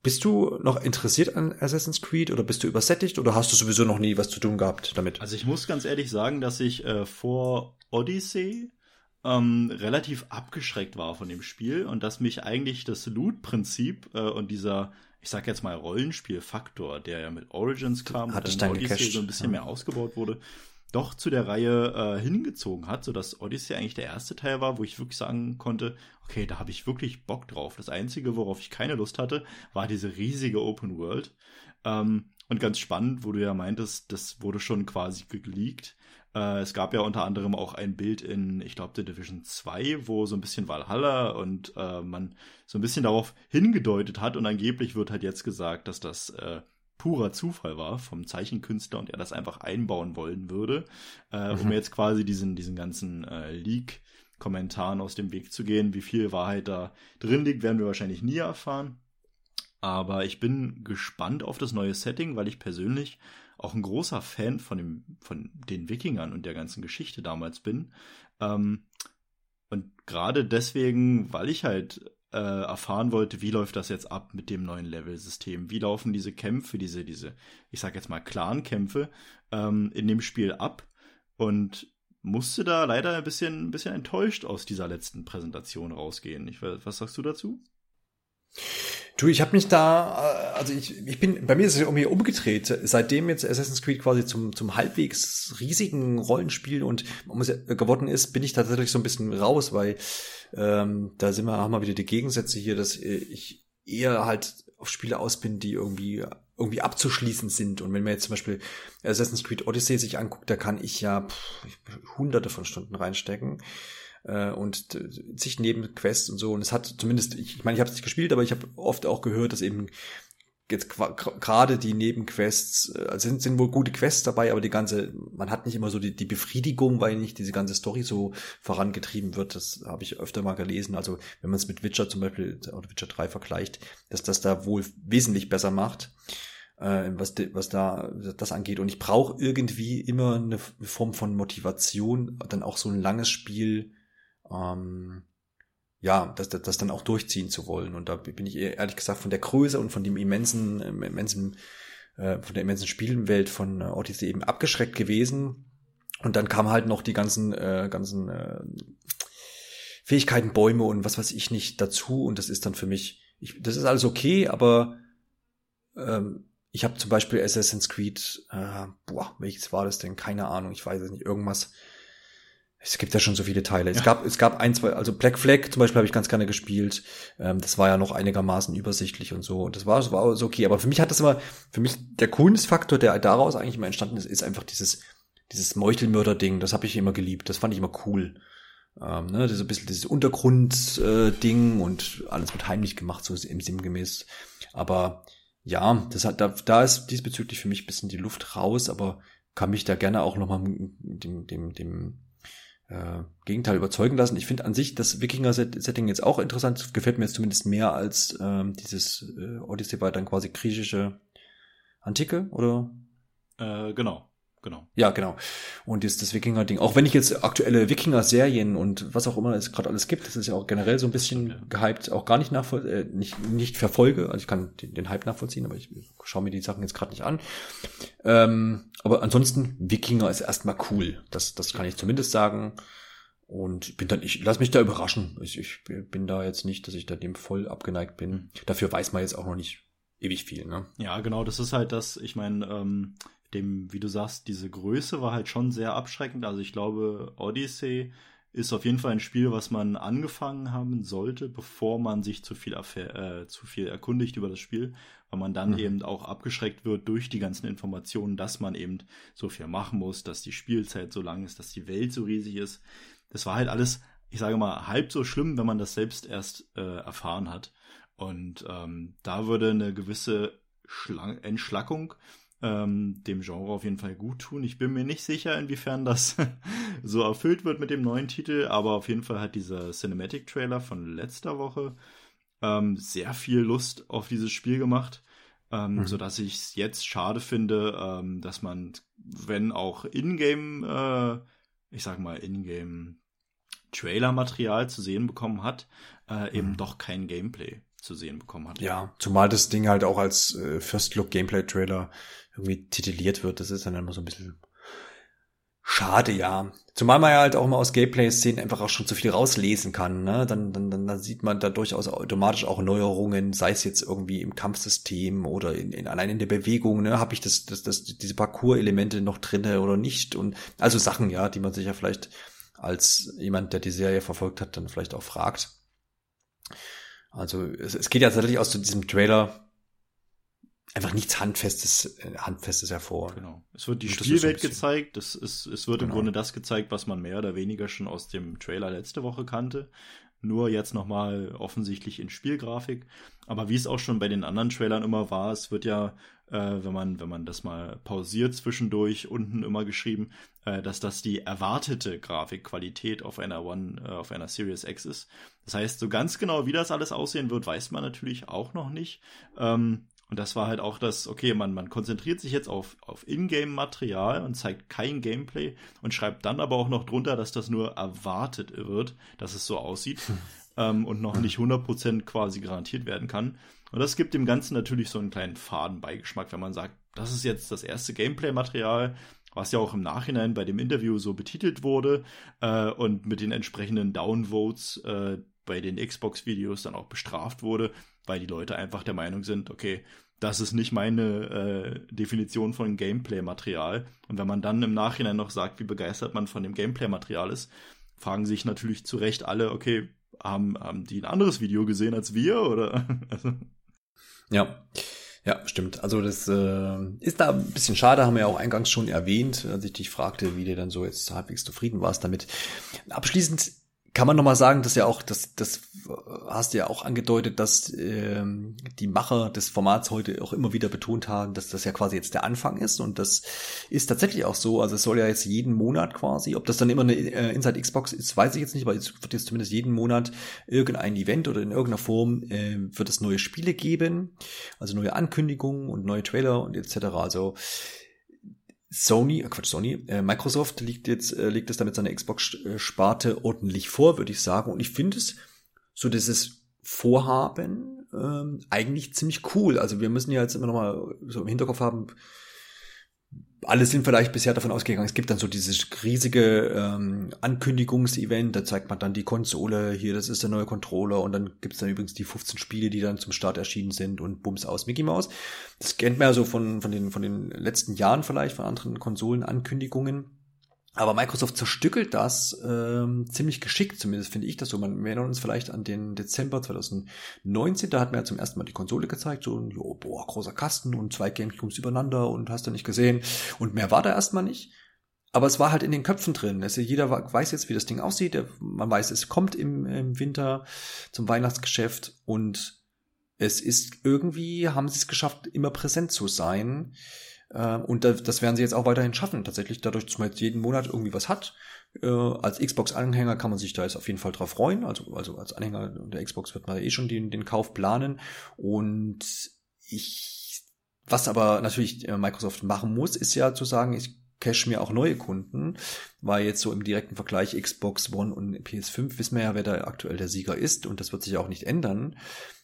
bist du noch interessiert an Assassin's Creed oder bist du übersättigt oder hast du sowieso noch nie was zu tun gehabt damit? Also ich muss ganz ehrlich sagen, dass ich vor Odyssey relativ abgeschreckt war von dem Spiel und dass mich eigentlich das Loot-Prinzip und dieser, ich sag jetzt mal Rollenspiel-Faktor, der ja mit Origins kam und dann Odyssey gecasht, so ein bisschen mehr ausgebaut wurde, doch zu der Reihe hingezogen hat, sodass Odyssey eigentlich der erste Teil war, wo ich wirklich sagen konnte, okay, da habe ich wirklich Bock drauf. Das Einzige, worauf ich keine Lust hatte, war diese riesige Open World. Und ganz spannend, wo du ja meintest, das wurde schon quasi geleakt. Es gab ja unter anderem auch ein Bild in, ich glaube, The Division 2, wo so ein bisschen Valhalla und man so ein bisschen darauf hingedeutet hat und angeblich wird halt jetzt gesagt, dass das purer Zufall war vom Zeichenkünstler und er das einfach einbauen wollen würde, um jetzt quasi diesen ganzen Leak-Kommentaren aus dem Weg zu gehen. Wie viel Wahrheit da drin liegt, werden wir wahrscheinlich nie erfahren. Aber ich bin gespannt auf das neue Setting, weil ich persönlich auch ein großer Fan von den Wikingern und der ganzen Geschichte damals bin. Und gerade deswegen, weil ich halt erfahren wollte, wie läuft das jetzt ab mit dem neuen Level-System? Wie laufen diese Kämpfe, diese ich sag jetzt mal Clan-Kämpfe in dem Spiel ab? Und musste da leider ein bisschen enttäuscht aus dieser letzten Präsentation rausgehen. Was sagst du dazu? Du, ich habe mich da, also ich bin, bei mir ist es irgendwie umgedreht, seitdem jetzt Assassin's Creed quasi zum halbwegs riesigen Rollenspiel und geworden ist, bin ich tatsächlich so ein bisschen raus, weil da haben wir wieder die Gegensätze hier, dass ich eher halt auf Spiele aus bin, die irgendwie abzuschließen sind. Und wenn man jetzt zum Beispiel Assassin's Creed Odyssey sich anguckt, da kann ich ja hunderte von Stunden reinstecken. Und sich neben Quests und so. Und es hat zumindest, ich meine, ich habe es nicht gespielt, aber ich habe oft auch gehört, dass eben jetzt gerade die Nebenquests, also sind wohl gute Quests dabei, aber man hat nicht immer so die Befriedigung, weil nicht diese ganze Story so vorangetrieben wird. Das habe ich öfter mal gelesen. Also wenn man es mit Witcher zum Beispiel oder Witcher 3 vergleicht, dass das da wohl wesentlich besser macht, was da das angeht. Und ich brauche irgendwie immer eine Form von Motivation, dann auch so ein langes Spiel das dann auch durchziehen zu wollen. Und da bin ich ehrlich gesagt von der Größe und von dem immensen Spielwelt von Odyssey eben abgeschreckt gewesen. Und dann kamen halt noch die ganzen Fähigkeiten, Bäume und was weiß ich nicht dazu. Und das ist dann für mich, das ist alles okay, aber ich habe zum Beispiel Assassin's Creed, welches war das denn? Keine Ahnung, ich weiß es nicht, irgendwas. Es gibt ja schon so viele Teile. Ja. Es gab ein, zwei, also Black Flag zum Beispiel habe ich ganz gerne gespielt. Das war ja noch einigermaßen übersichtlich und so. Und das war okay. Aber für mich hat das immer, der Kunstfaktor, der daraus eigentlich immer entstanden ist, ist einfach dieses Meuchelmörder-Ding. Das habe ich immer geliebt. Das fand ich immer cool. So ein bisschen dieses Untergrund-Ding und alles wird heimlich gemacht, so im sinngemäß. Aber ja, da ist diesbezüglich für mich ein bisschen die Luft raus, aber kann mich da gerne auch nochmal dem Gegenteil überzeugen lassen. Ich finde an sich das Wikinger-Setting jetzt auch interessant. Gefällt mir jetzt zumindest mehr als dieses Odyssey war dann quasi griechische Antike, oder? Genau. Ja, genau. Und das Wikinger-Ding. Auch wenn ich jetzt aktuelle Wikinger-Serien und was auch immer es gerade alles gibt, das ist ja auch generell so ein bisschen gehypt, auch gar nicht nicht verfolge. Also ich kann den Hype nachvollziehen, aber ich schaue mir die Sachen jetzt gerade nicht an. Aber ansonsten, Wikinger ist erstmal cool. Das kann ich zumindest sagen. Und ich lass mich da überraschen. Ich bin da jetzt nicht, dass ich da dem voll abgeneigt bin. Dafür weiß man jetzt auch noch nicht ewig viel, ne? Ja, genau. Das ist halt das, ich meine, dem, wie du sagst, diese Größe war halt schon sehr abschreckend. Also ich glaube, Odyssey ist auf jeden Fall ein Spiel, was man angefangen haben sollte, bevor man sich zu viel erkundigt über das Spiel, weil man dann eben auch abgeschreckt wird durch die ganzen Informationen, dass man eben so viel machen muss, dass die Spielzeit so lang ist, dass die Welt so riesig ist. Das war halt alles, ich sage mal, halb so schlimm, wenn man das selbst erst erfahren hat. Und da würde eine gewisse Entschlackung dem Genre auf jeden Fall gut tun. Ich bin mir nicht sicher, inwiefern das so erfüllt wird mit dem neuen Titel, aber auf jeden Fall hat dieser Cinematic-Trailer von letzter Woche sehr viel Lust auf dieses Spiel gemacht, sodass ich es jetzt schade finde, dass man, wenn auch Ingame Trailer-Material zu sehen bekommen hat, eben doch kein Gameplay zu sehen bekommen hat. Ja, zumal das Ding halt auch als First-Look-Gameplay-Trailer irgendwie tituliert wird. Das ist dann immer so ein bisschen schade, ja. Zumal man ja halt auch mal aus Gameplay-Szenen einfach auch schon zu viel rauslesen kann, ne? Dann sieht man da durchaus automatisch auch Neuerungen, sei es jetzt irgendwie im Kampfsystem oder allein in der Bewegung, ne? Habe ich diese Parcours-Elemente noch drinne oder nicht? Und also Sachen, ja, die man sich ja vielleicht als jemand, der die Serie verfolgt hat, dann vielleicht auch fragt. Also es geht ja tatsächlich aus diesem Trailer einfach nichts Handfestes hervor. Genau. Es wird die Spielwelt gezeigt. Es wird im Grunde das gezeigt, was man mehr oder weniger schon aus dem Trailer letzte Woche kannte. Nur jetzt nochmal offensichtlich in Spielgrafik. Aber wie es auch schon bei den anderen Trailern immer war, es wird ja, wenn man das mal pausiert zwischendurch, unten immer geschrieben, dass das die erwartete Grafikqualität auf einer Series X ist. Das heißt, so ganz genau, wie das alles aussehen wird, weiß man natürlich auch noch nicht. Und das war halt auch das, okay, man konzentriert sich jetzt auf Ingame-Material und zeigt kein Gameplay und schreibt dann aber auch noch drunter, dass das nur erwartet wird, dass es so aussieht und noch nicht 100% quasi garantiert werden kann. Und das gibt dem Ganzen natürlich so einen kleinen Fadenbeigeschmack, wenn man sagt, das ist jetzt das erste Gameplay-Material, was ja auch im Nachhinein bei dem Interview so betitelt wurde und mit den entsprechenden Downvotes bei den Xbox-Videos dann auch bestraft wurde, weil die Leute einfach der Meinung sind, okay, das ist nicht meine Definition von Gameplay-Material. Und wenn man dann im Nachhinein noch sagt, wie begeistert man von dem Gameplay-Material ist, fragen sich natürlich zu Recht alle, okay, haben die ein anderes Video gesehen als wir? Oder? Ja, stimmt. Also das ist da ein bisschen schade, haben wir ja auch eingangs schon erwähnt, als ich dich fragte, wie dir dann so jetzt halbwegs zufrieden warst damit. Abschließend kann man nochmal sagen, dass ja auch, das hast du ja auch angedeutet, dass die Macher des Formats heute auch immer wieder betont haben, dass das ja quasi jetzt der Anfang ist, und das ist tatsächlich auch so. Also es soll ja jetzt jeden Monat quasi, ob das dann immer eine Inside Xbox ist, weiß ich jetzt nicht, weil es wird jetzt zumindest jeden Monat irgendein Event oder in irgendeiner Form wird es neue Spiele geben, also neue Ankündigungen und neue Trailer und etc. Also Microsoft legt es damit seine Xbox-Sparte ordentlich vor, würde ich sagen. Und ich finde es so, dieses Vorhaben eigentlich ziemlich cool. Also wir müssen ja jetzt immer noch mal so im Hinterkopf haben, alle sind vielleicht bisher davon ausgegangen, es gibt dann so dieses riesige Ankündigungsevent, da zeigt man dann die Konsole, hier, das ist der neue Controller, und dann gibt's dann übrigens die 15 Spiele, die dann zum Start erschienen sind, und bums aus Mickey Mouse. Das kennt man ja so von den letzten Jahren vielleicht, von anderen Konsolenankündigungen. Aber Microsoft zerstückelt das ziemlich geschickt, zumindest finde ich das so. Wir erinnern uns vielleicht an den Dezember 2019, da hat man ja zum ersten Mal die Konsole gezeigt, so ein großer Kasten und 2 Gamecubes übereinander und hast du nicht gesehen. Und mehr war da erstmal nicht. Aber es war halt in den Köpfen drin. Also jeder weiß jetzt, wie das Ding aussieht. Man weiß, es kommt im Winter zum Weihnachtsgeschäft, und es ist irgendwie, haben sie es geschafft, immer präsent zu sein. Und das werden sie jetzt auch weiterhin schaffen, tatsächlich dadurch, dass man jetzt jeden Monat irgendwie was hat. Als Xbox-Anhänger kann man sich da jetzt auf jeden Fall drauf freuen. Also als Anhänger der Xbox wird man eh schon den Kauf planen. Und was aber natürlich Microsoft machen muss, ist ja zu sagen, ich cache mir auch neue Kunden, weil jetzt so im direkten Vergleich Xbox One und PS5 wissen wir ja, wer da aktuell der Sieger ist, und das wird sich auch nicht ändern.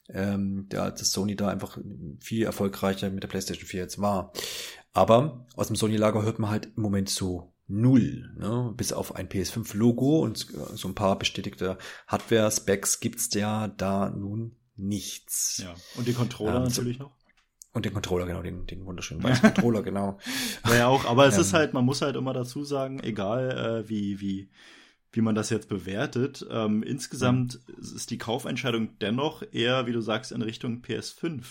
Dass Sony da einfach viel erfolgreicher mit der PlayStation 4 jetzt war. Aber aus dem Sony-Lager hört man halt im Moment so null, ne? Bis auf ein PS5-Logo und so ein paar bestätigte Hardware-Specs gibt's ja da nun nichts. Ja, und den Controller natürlich noch. Und den Controller, genau, den wunderschönen weißen Controller, genau. Ja, auch, aber es ist halt, man muss halt immer dazu sagen, egal wie man das jetzt bewertet, insgesamt ist die Kaufentscheidung dennoch eher, wie du sagst, in Richtung PS5.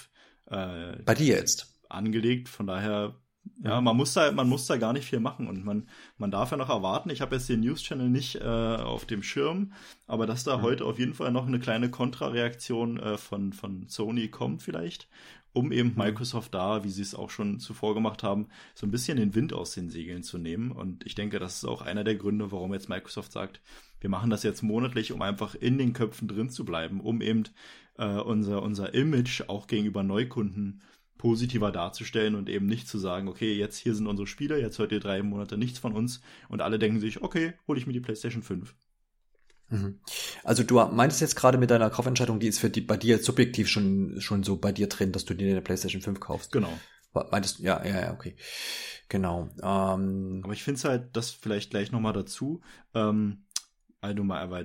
Bei dir jetzt. Angelegt, von daher, ja, man muss da gar nicht viel machen und man darf ja noch erwarten, ich habe jetzt den News-Channel nicht auf dem Schirm, aber dass da heute auf jeden Fall noch eine kleine Kontrareaktion von Sony kommt vielleicht, um eben Microsoft da, wie sie es auch schon zuvor gemacht haben, so ein bisschen den Wind aus den Segeln zu nehmen. Und ich denke, das ist auch einer der Gründe, warum jetzt Microsoft sagt, wir machen das jetzt monatlich, um einfach in den Köpfen drin zu bleiben, um eben unser Image auch gegenüber Neukunden positiver darzustellen und eben nicht zu sagen, okay, jetzt hier sind unsere Spiele, jetzt hört ihr 3 Monate nichts von uns und alle denken sich, okay, hole ich mir die PlayStation 5. Also du meintest jetzt gerade mit deiner Kaufentscheidung, die ist bei dir jetzt subjektiv schon so bei dir drin, dass du dir eine PlayStation 5 kaufst. Genau. Meintest du? Ja, okay. Genau. Aber ich finde es halt, das vielleicht gleich nochmal dazu, weil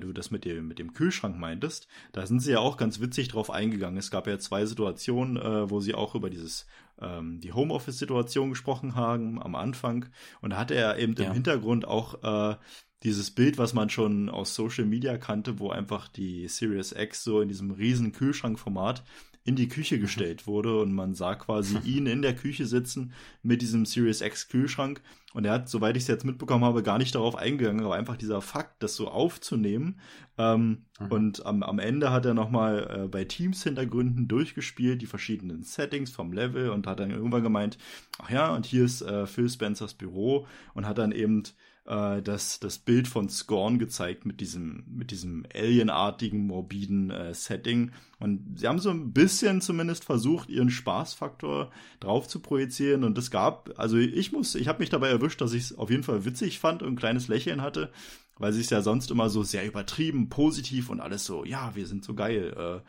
du das mit dem Kühlschrank meintest, da sind sie ja auch ganz witzig drauf eingegangen. Es gab ja 2 Situationen, wo sie auch über die Homeoffice-Situation gesprochen haben am Anfang. Und da hatte er eben im Hintergrund auch dieses Bild, was man schon aus Social Media kannte, wo einfach die Series X so in diesem riesen Kühlschrankformat in die Küche gestellt wurde und man sah quasi ihn in der Küche sitzen mit diesem Series X Kühlschrank und er hat, soweit ich es jetzt mitbekommen habe, gar nicht darauf eingegangen, aber einfach dieser Fakt, das so aufzunehmen und am Ende hat er nochmal bei Teams-Hintergründen durchgespielt, die verschiedenen Settings vom Level und hat dann irgendwann gemeint, ach ja, und hier ist Phil Spencers Büro und hat dann eben das Bild von Scorn gezeigt mit diesem alienartigen, morbiden Setting. Und sie haben so ein bisschen zumindest versucht, ihren Spaßfaktor drauf zu projizieren. Und es gab, also ich habe mich dabei erwischt, dass ich es auf jeden Fall witzig fand und ein kleines Lächeln hatte, weil sie es ja sonst immer so sehr übertrieben, positiv und alles so, ja, wir sind so geil,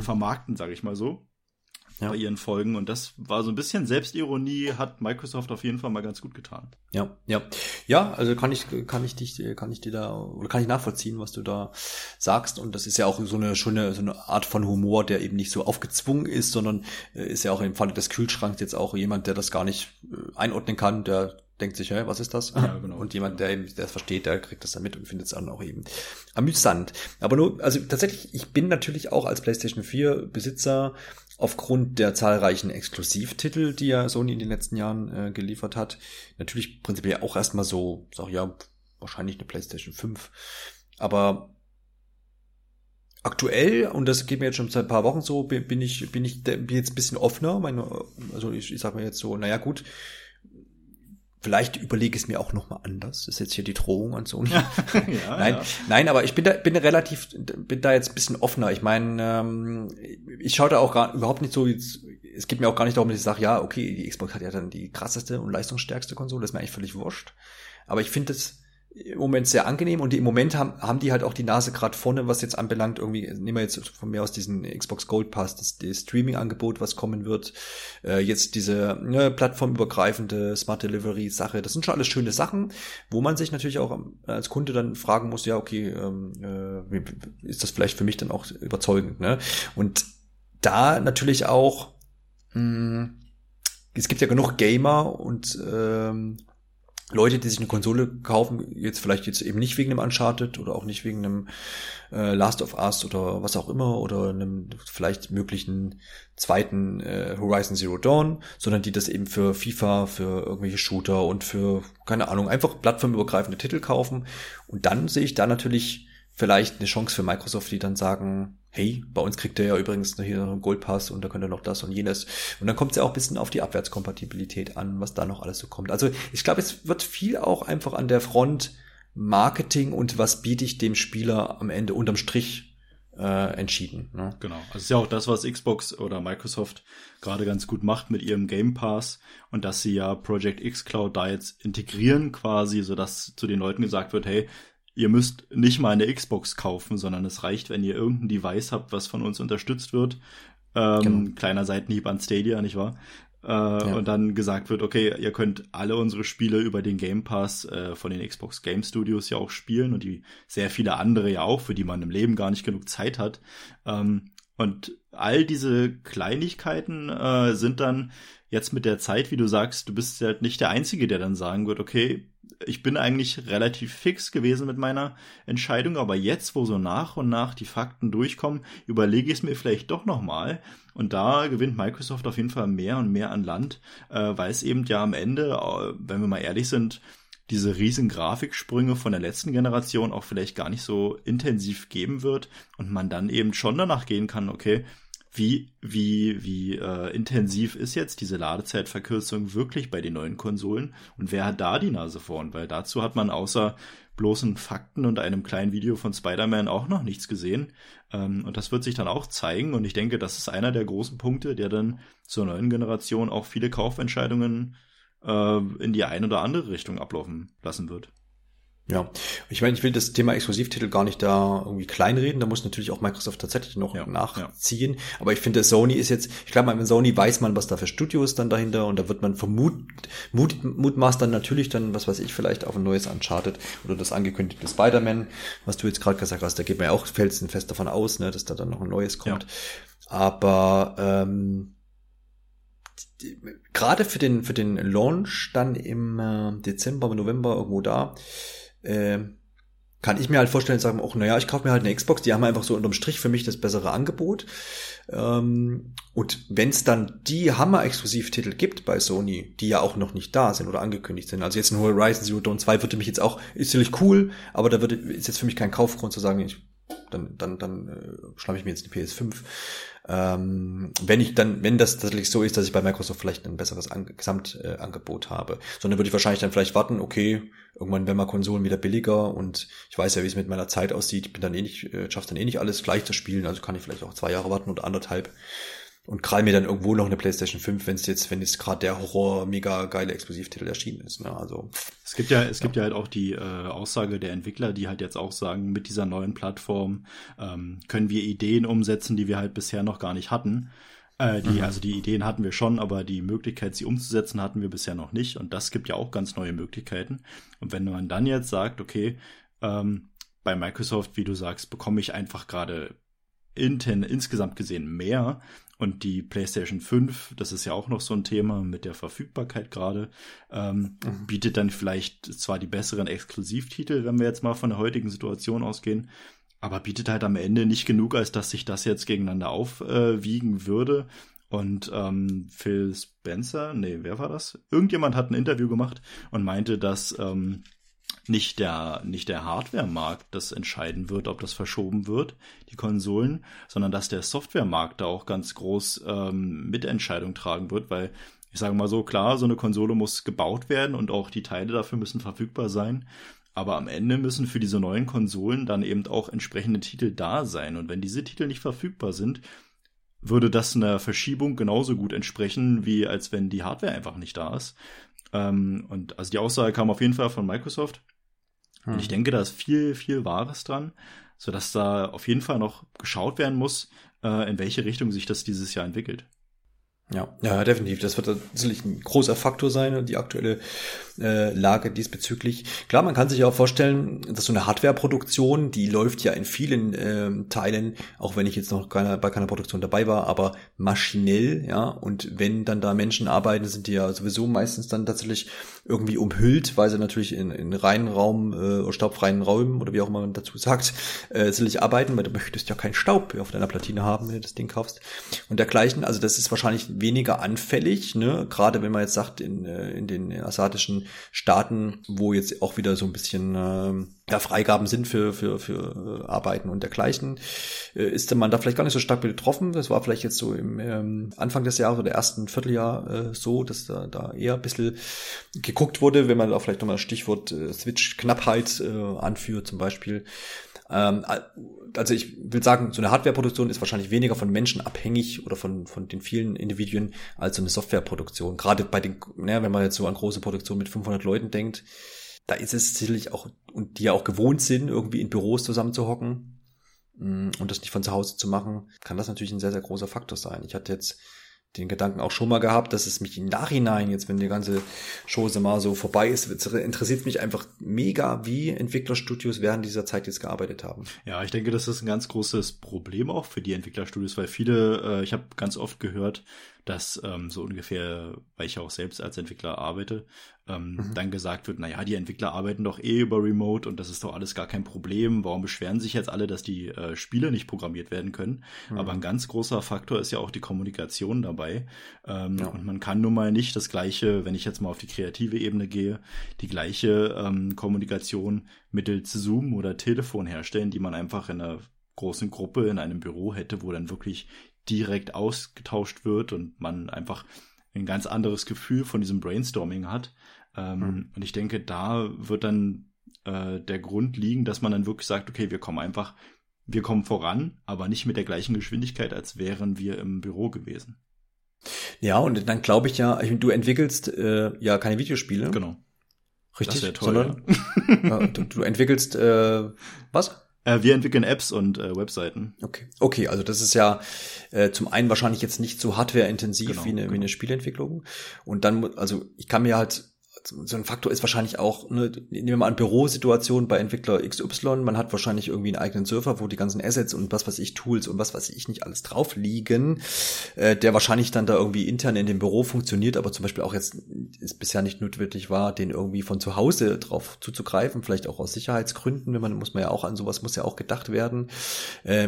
vermarkten, sage ich mal so, bei ihren Folgen. Und das war so ein bisschen Selbstironie, hat Microsoft auf jeden Fall mal ganz gut getan. Ja, also kann ich nachvollziehen, was du da sagst. Und das ist ja auch so eine Art von Humor, der eben nicht so aufgezwungen ist, sondern ist ja auch im Falle des Kühlschranks jetzt auch jemand, der das gar nicht einordnen kann, der denkt sich, hey, was ist das? Ja, genau. Und jemand, der eben das versteht, der kriegt das dann mit und findet es dann auch eben amüsant. Aber nur, also tatsächlich, ich bin natürlich auch als PlayStation 4 Besitzer aufgrund der zahlreichen Exklusivtitel, die ja Sony in den letzten Jahren geliefert hat, natürlich prinzipiell auch erstmal so, sag ja, wahrscheinlich eine PlayStation 5. Aber aktuell, und das geht mir jetzt schon seit ein paar Wochen so, bin ich jetzt ein bisschen offener. Ich sag mir jetzt so, naja gut, vielleicht überlege ich es mir auch nochmal anders. Das ist jetzt hier die Drohung an Sony. Nein, aber ich bin da jetzt ein bisschen offener. Ich meine, ich schaue da auch überhaupt nicht so, es geht mir auch gar nicht darum, dass ich sage, ja, okay, die Xbox hat ja dann die krasseste und leistungsstärkste Konsole, das ist mir eigentlich völlig wurscht. Aber ich finde das im Moment sehr angenehm und im Moment haben die halt auch die Nase gerade vorne, was jetzt anbelangt, irgendwie, nehmen wir jetzt von mir aus diesen Xbox Gold Pass, das Streaming-Angebot, was kommen wird, jetzt diese plattformübergreifende Smart Delivery-Sache, das sind schon alles schöne Sachen, wo man sich natürlich auch als Kunde dann fragen muss, ja, okay, ist das vielleicht für mich dann auch überzeugend, ne? Und da natürlich auch, es gibt ja genug Gamer und Leute, die sich eine Konsole kaufen, jetzt eben nicht wegen einem Uncharted oder auch nicht wegen einem Last of Us oder was auch immer oder einem vielleicht möglichen zweiten Horizon Zero Dawn, sondern die das eben für FIFA, für irgendwelche Shooter und für, keine Ahnung, einfach plattformübergreifende Titel kaufen. Und dann sehe ich da natürlich vielleicht eine Chance für Microsoft, die dann sagen, hey, bei uns kriegt ihr ja übrigens hier noch einen Goldpass und da könnt ihr noch das und jenes. Und dann kommt es ja auch ein bisschen auf die Abwärtskompatibilität an, was da noch alles so kommt. Also ich glaube, es wird viel auch einfach an der Front Marketing und was biete ich dem Spieler am Ende unterm Strich entschieden. Ne? Genau, also ist ja auch das, was Xbox oder Microsoft gerade ganz gut macht mit ihrem Game Pass und dass sie ja Project X Cloud da jetzt integrieren quasi, sodass zu den Leuten gesagt wird, hey, ihr müsst nicht mal eine Xbox kaufen, sondern es reicht, wenn ihr irgendein Device habt, was von uns unterstützt wird. Genau. Kleiner Seitenhieb an Stadia, nicht wahr? und dann gesagt wird, okay, ihr könnt alle unsere Spiele über den Game Pass von den Xbox Game Studios ja auch spielen und die sehr viele andere ja auch, für die man im Leben gar nicht genug Zeit hat. Und all diese Kleinigkeiten sind dann jetzt mit der Zeit, wie du sagst, du bist halt nicht der Einzige, der dann sagen wird, okay, ich bin eigentlich relativ fix gewesen mit meiner Entscheidung, aber jetzt, wo so nach und nach die Fakten durchkommen, überlege ich es mir vielleicht doch nochmal. Und da gewinnt Microsoft auf jeden Fall mehr und mehr an Land, weil es eben ja am Ende, wenn wir mal ehrlich sind, diese riesen Grafiksprünge von der letzten Generation auch vielleicht gar nicht so intensiv geben wird und man dann eben schon danach gehen kann, okay, wie intensiv ist jetzt diese Ladezeitverkürzung wirklich bei den neuen Konsolen und wer hat da die Nase vorn? Weil dazu hat man außer bloßen Fakten und einem kleinen Video von Spider-Man auch noch nichts gesehen. Und das wird sich dann auch zeigen und ich denke, das ist einer der großen Punkte, der dann zur neuen Generation auch viele Kaufentscheidungen in die eine oder andere Richtung ablaufen lassen wird. Ja, ich meine, ich will das Thema Exklusivtitel gar nicht da irgendwie kleinreden, da muss natürlich auch Microsoft tatsächlich noch nachziehen, aber ich finde, Sony ist jetzt, ich glaube, bei Sony weiß man, was da für Studios dann dahinter und da wird man mutmaßt dann natürlich dann, was weiß ich, vielleicht auf ein neues Uncharted oder das angekündigte Spider-Man, was du jetzt gerade gesagt hast, da geht man ja auch felsenfest davon aus, ne, dass da dann noch ein neues kommt, aber gerade für den Launch dann im Dezember, November irgendwo da, kann ich mir halt vorstellen, sagen, ach, naja, ich kaufe mir halt eine Xbox, die haben einfach so unterm Strich für mich das bessere Angebot. Und wenn es dann die Hammer-Exklusivtitel gibt bei Sony, die ja auch noch nicht da sind oder angekündigt sind, also jetzt ein Horizon Zero Dawn 2 würde mich jetzt auch, ist natürlich cool, aber da ist jetzt für mich kein Kaufgrund zu sagen, dann schnappe ich mir jetzt eine PS5. Wenn das tatsächlich so ist, dass ich bei Microsoft vielleicht ein besseres Gesamtangebot habe, sondern würde ich wahrscheinlich dann vielleicht warten, okay, irgendwann werden mal Konsolen wieder billiger und ich weiß ja, wie es mit meiner Zeit aussieht, ich bin dann eh nicht, schaffe dann eh nicht alles gleich zu spielen, also kann ich vielleicht auch 2 Jahre warten oder 1,5 und krall mir dann irgendwo noch eine PlayStation 5, wenn jetzt gerade der Horror mega geile Exklusivtitel erschienen ist, ne? Also es gibt ja halt auch die Aussage der Entwickler, die halt jetzt auch sagen, mit dieser neuen Plattform können wir Ideen umsetzen, die wir halt bisher noch gar nicht hatten. Also die Ideen hatten wir schon, aber die Möglichkeit, sie umzusetzen, hatten wir bisher noch nicht. Und das gibt ja auch ganz neue Möglichkeiten. Und wenn man dann jetzt sagt, okay, bei Microsoft, wie du sagst, bekomme ich einfach gerade insgesamt gesehen mehr. Und die PlayStation 5, das ist ja auch noch so ein Thema mit der Verfügbarkeit gerade, bietet dann vielleicht zwar die besseren Exklusivtitel, wenn wir jetzt mal von der heutigen Situation ausgehen, aber bietet halt am Ende nicht genug, als dass sich das jetzt gegeneinander aufwiegen würde. Und Phil Spencer, wer war das? Irgendjemand hat ein Interview gemacht und meinte, dass nicht der Hardware-Markt das entscheiden wird, ob das verschoben wird, die Konsolen, sondern dass der Software-Markt da auch ganz groß Mitentscheidung tragen wird, weil ich sage mal so, klar, so eine Konsole muss gebaut werden und auch die Teile dafür müssen verfügbar sein, aber am Ende müssen für diese neuen Konsolen dann eben auch entsprechende Titel da sein und wenn diese Titel nicht verfügbar sind, würde das einer Verschiebung genauso gut entsprechen, wie als wenn die Hardware einfach nicht da ist. Und also die Aussage kam auf jeden Fall von Microsoft. Und ich denke, da ist viel, viel Wahres dran, sodass da auf jeden Fall noch geschaut werden muss, in welche Richtung sich das dieses Jahr entwickelt. Ja, definitiv. Das wird natürlich ein großer Faktor sein und die aktuelle Lage diesbezüglich. Klar, man kann sich ja auch vorstellen, dass so eine Hardwareproduktion, die läuft ja in vielen Teilen, auch wenn ich jetzt noch bei keiner Produktion dabei war, aber maschinell, ja. Und wenn dann da Menschen arbeiten, sind die ja sowieso meistens dann tatsächlich irgendwie umhüllt, weil sie natürlich in reinen Raum, staubfreien Räumen oder wie auch immer man dazu sagt, sicherlich arbeiten, weil du möchtest ja keinen Staub auf deiner Platine haben, wenn du das Ding kaufst. Und dergleichen, also das ist wahrscheinlich weniger anfällig, ne? Gerade wenn man jetzt sagt, in den asiatischen Staaten, wo jetzt auch wieder so ein bisschen Freigaben sind für Arbeiten und dergleichen, ist man da vielleicht gar nicht so stark betroffen. Das war vielleicht jetzt so im Anfang des Jahres oder ersten Vierteljahr so, dass da eher ein bisschen geguckt wurde, wenn man auch vielleicht nochmal das Stichwort Switch-Knappheit anführt zum Beispiel. Also ich will sagen, so eine Hardwareproduktion ist wahrscheinlich weniger von Menschen abhängig oder von den vielen Individuen als so eine Softwareproduktion. Gerade bei den, wenn man jetzt so an große Produktionen mit 500 Leuten denkt, da ist es sicherlich auch, und die ja auch gewohnt sind, irgendwie in Büros zusammenzuhocken und das nicht von zu Hause zu machen, kann das natürlich ein sehr, sehr großer Faktor sein. Ich hatte jetzt den Gedanken auch schon mal gehabt, dass es mich im Nachhinein jetzt, wenn die ganze Chose mal so vorbei ist, interessiert mich einfach mega, wie Entwicklerstudios während dieser Zeit jetzt gearbeitet haben. Ja, ich denke, das ist ein ganz großes Problem auch für die Entwicklerstudios, weil viele, ich habe ganz oft gehört, dass so ungefähr, weil ich ja auch selbst als Entwickler arbeite, dann gesagt wird, naja, die Entwickler arbeiten doch eh über Remote und das ist doch alles gar kein Problem. Warum beschweren sich jetzt alle, dass die Spiele nicht programmiert werden können? Mhm. Aber ein ganz großer Faktor ist ja auch die Kommunikation dabei. Und man kann nun mal nicht das Gleiche, wenn ich jetzt mal auf die kreative Ebene gehe, die gleiche Kommunikation mittels Zoom oder Telefon herstellen, die man einfach in einer großen Gruppe in einem Büro hätte, wo dann wirklich direkt ausgetauscht wird und man einfach ein ganz anderes Gefühl von diesem Brainstorming hat. Und ich denke, da wird dann der Grund liegen, dass man dann wirklich sagt, okay, wir kommen voran, aber nicht mit der gleichen Geschwindigkeit, als wären wir im Büro gewesen. Ja, und dann glaube ich ja, du entwickelst ja keine Videospiele. Genau. Richtig, das wäre toll, sondern ja. Ja, du entwickelst was? Wir entwickeln Apps und Webseiten. Okay, also das ist ja zum einen wahrscheinlich jetzt nicht so hardwareintensiv wie eine Spielentwicklung. Und dann, also ich kann mir halt, so ein Faktor ist wahrscheinlich auch, ne, nehmen wir mal an, Bürosituation bei Entwickler XY, man hat wahrscheinlich irgendwie einen eigenen Server, wo die ganzen Assets und was weiß ich, Tools und was weiß ich nicht alles drauf liegen, der wahrscheinlich dann da irgendwie intern in dem Büro funktioniert, aber zum Beispiel auch jetzt ist bisher nicht notwendig war, den irgendwie von zu Hause drauf zuzugreifen, vielleicht auch aus Sicherheitsgründen, muss man ja auch an sowas muss ja auch gedacht werden.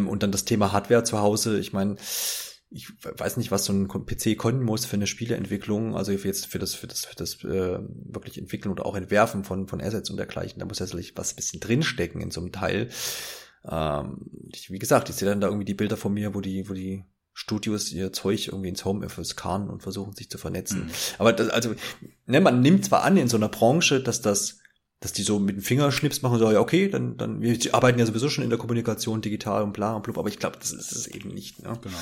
Und dann das Thema Hardware zu Hause, ich weiß nicht, was so ein PC können muss für eine Spieleentwicklung, also jetzt für das wirklich entwickeln oder auch entwerfen von Assets und dergleichen, da muss ja vielleicht was ein bisschen drinstecken in so einem Teil. Wie gesagt, ich sehe dann da irgendwie die Bilder von mir, wo die Studios ihr Zeug irgendwie ins Homeoffice karren und versuchen sich zu vernetzen. Mhm. Aber das, man nimmt zwar an in so einer Branche, dass die so mit dem Fingerschnips machen und sagen, ja okay, dann wir arbeiten ja sowieso schon in der Kommunikation digital und bla und blub, aber ich glaube, das ist es eben nicht. Ne? Genau.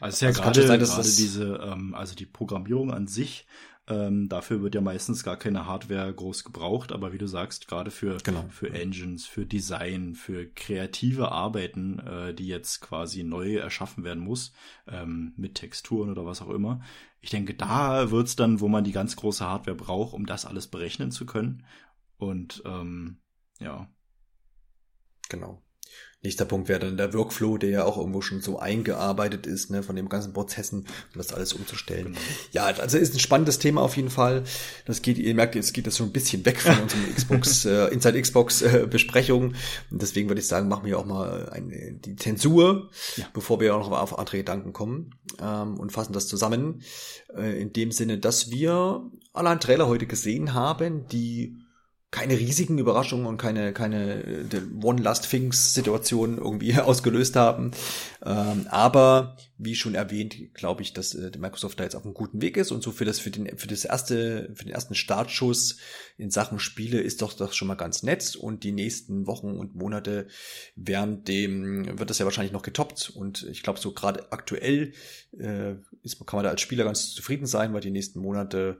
Also es ist ja gerade diese, also die Programmierung an sich, dafür wird ja meistens gar keine Hardware groß gebraucht, aber wie du sagst, gerade für Engines, für Design, für kreative Arbeiten, die jetzt quasi neu erschaffen werden muss, mit Texturen oder was auch immer. Ich denke, da wird's dann, wo man die ganz große Hardware braucht, um das alles berechnen zu können. Und ja. Genau. Nächster Punkt wäre dann der Workflow, der ja auch irgendwo schon so eingearbeitet ist, ne, von den ganzen Prozessen, um das alles umzustellen. Genau. Ja, also ist ein spannendes Thema auf jeden Fall. Ihr merkt, jetzt geht das schon ein bisschen weg von unserem Inside Xbox Besprechung. Und deswegen würde ich sagen, machen wir auch mal die Zensur, bevor wir auch noch auf andere Gedanken kommen, und fassen das zusammen. In dem Sinne, dass wir allein Trailer heute gesehen haben, die keine riesigen Überraschungen und keine One-Last-Things-Situation irgendwie ausgelöst haben. Aber wie schon erwähnt, glaube ich, dass Microsoft da jetzt auf einem guten Weg ist und so für den ersten Startschuss in Sachen Spiele ist doch das schon mal ganz nett und die nächsten Wochen und Monate wird das ja wahrscheinlich noch getoppt und ich glaube, so gerade aktuell kann man da als Spieler ganz zufrieden sein, weil die nächsten Monate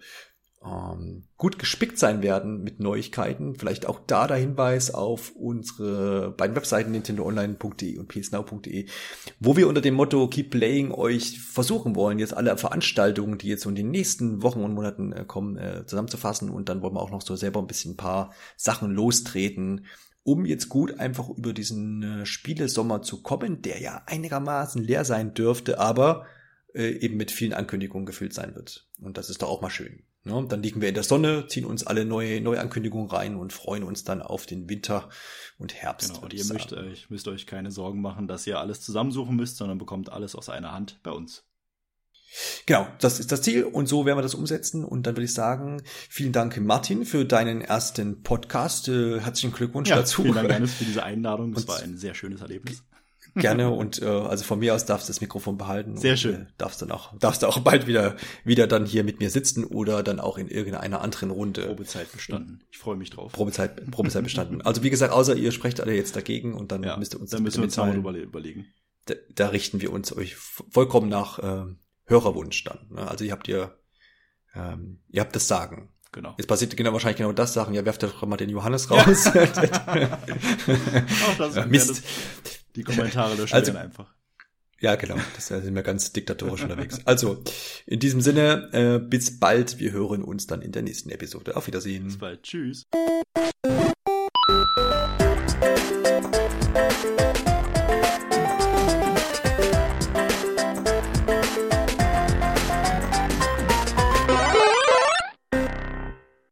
gut gespickt sein werden mit Neuigkeiten. Vielleicht auch da der Hinweis auf unsere beiden Webseiten nintendoonline.de und psnow.de, wo wir unter dem Motto Keep Playing euch versuchen wollen, jetzt alle Veranstaltungen, die jetzt in den nächsten Wochen und Monaten kommen, zusammenzufassen. Und dann wollen wir auch noch so selber ein bisschen ein paar Sachen lostreten, um jetzt gut einfach über diesen Spielesommer zu kommen, der ja einigermaßen leer sein dürfte, aber eben mit vielen Ankündigungen gefüllt sein wird. Und das ist doch auch mal schön. Ne? Dann liegen wir in der Sonne, ziehen uns alle neue Ankündigungen rein und freuen uns dann auf den Winter und Herbst. Genau, und ihr müsst euch keine Sorgen machen, dass ihr alles zusammensuchen müsst, sondern bekommt alles aus einer Hand bei uns. Genau, das ist das Ziel und so werden wir das umsetzen und dann würde ich sagen, vielen Dank Martin für deinen ersten Podcast. Herzlichen Glückwunsch dazu. Vielen Dank Dennis, für diese Einladung, das war ein sehr schönes Erlebnis. Gerne und also von mir aus darfst du das Mikrofon behalten. Sehr schön. Und, darfst du auch bald wieder dann hier mit mir sitzen oder dann auch in irgendeiner anderen Runde. Probezeit bestanden. Ich freue mich drauf. Probezeit bestanden. Also wie gesagt, außer ihr sprecht alle jetzt dagegen und dann müsst ihr uns dann müssen wir uns nochmal überlegen. Da richten wir uns euch vollkommen nach Hörerwunsch dann. Ne? Also ihr habt das Sagen. Genau. Jetzt passiert wahrscheinlich genau das Sachen. Ja, werft doch mal den Johannes raus. Auch das Mist. Die Kommentare löschen wir dann einfach. Ja, genau. Das sind wir ganz diktatorisch unterwegs. Also, in diesem Sinne, bis bald. Wir hören uns dann in der nächsten Episode. Auf Wiedersehen. Bis bald. Tschüss.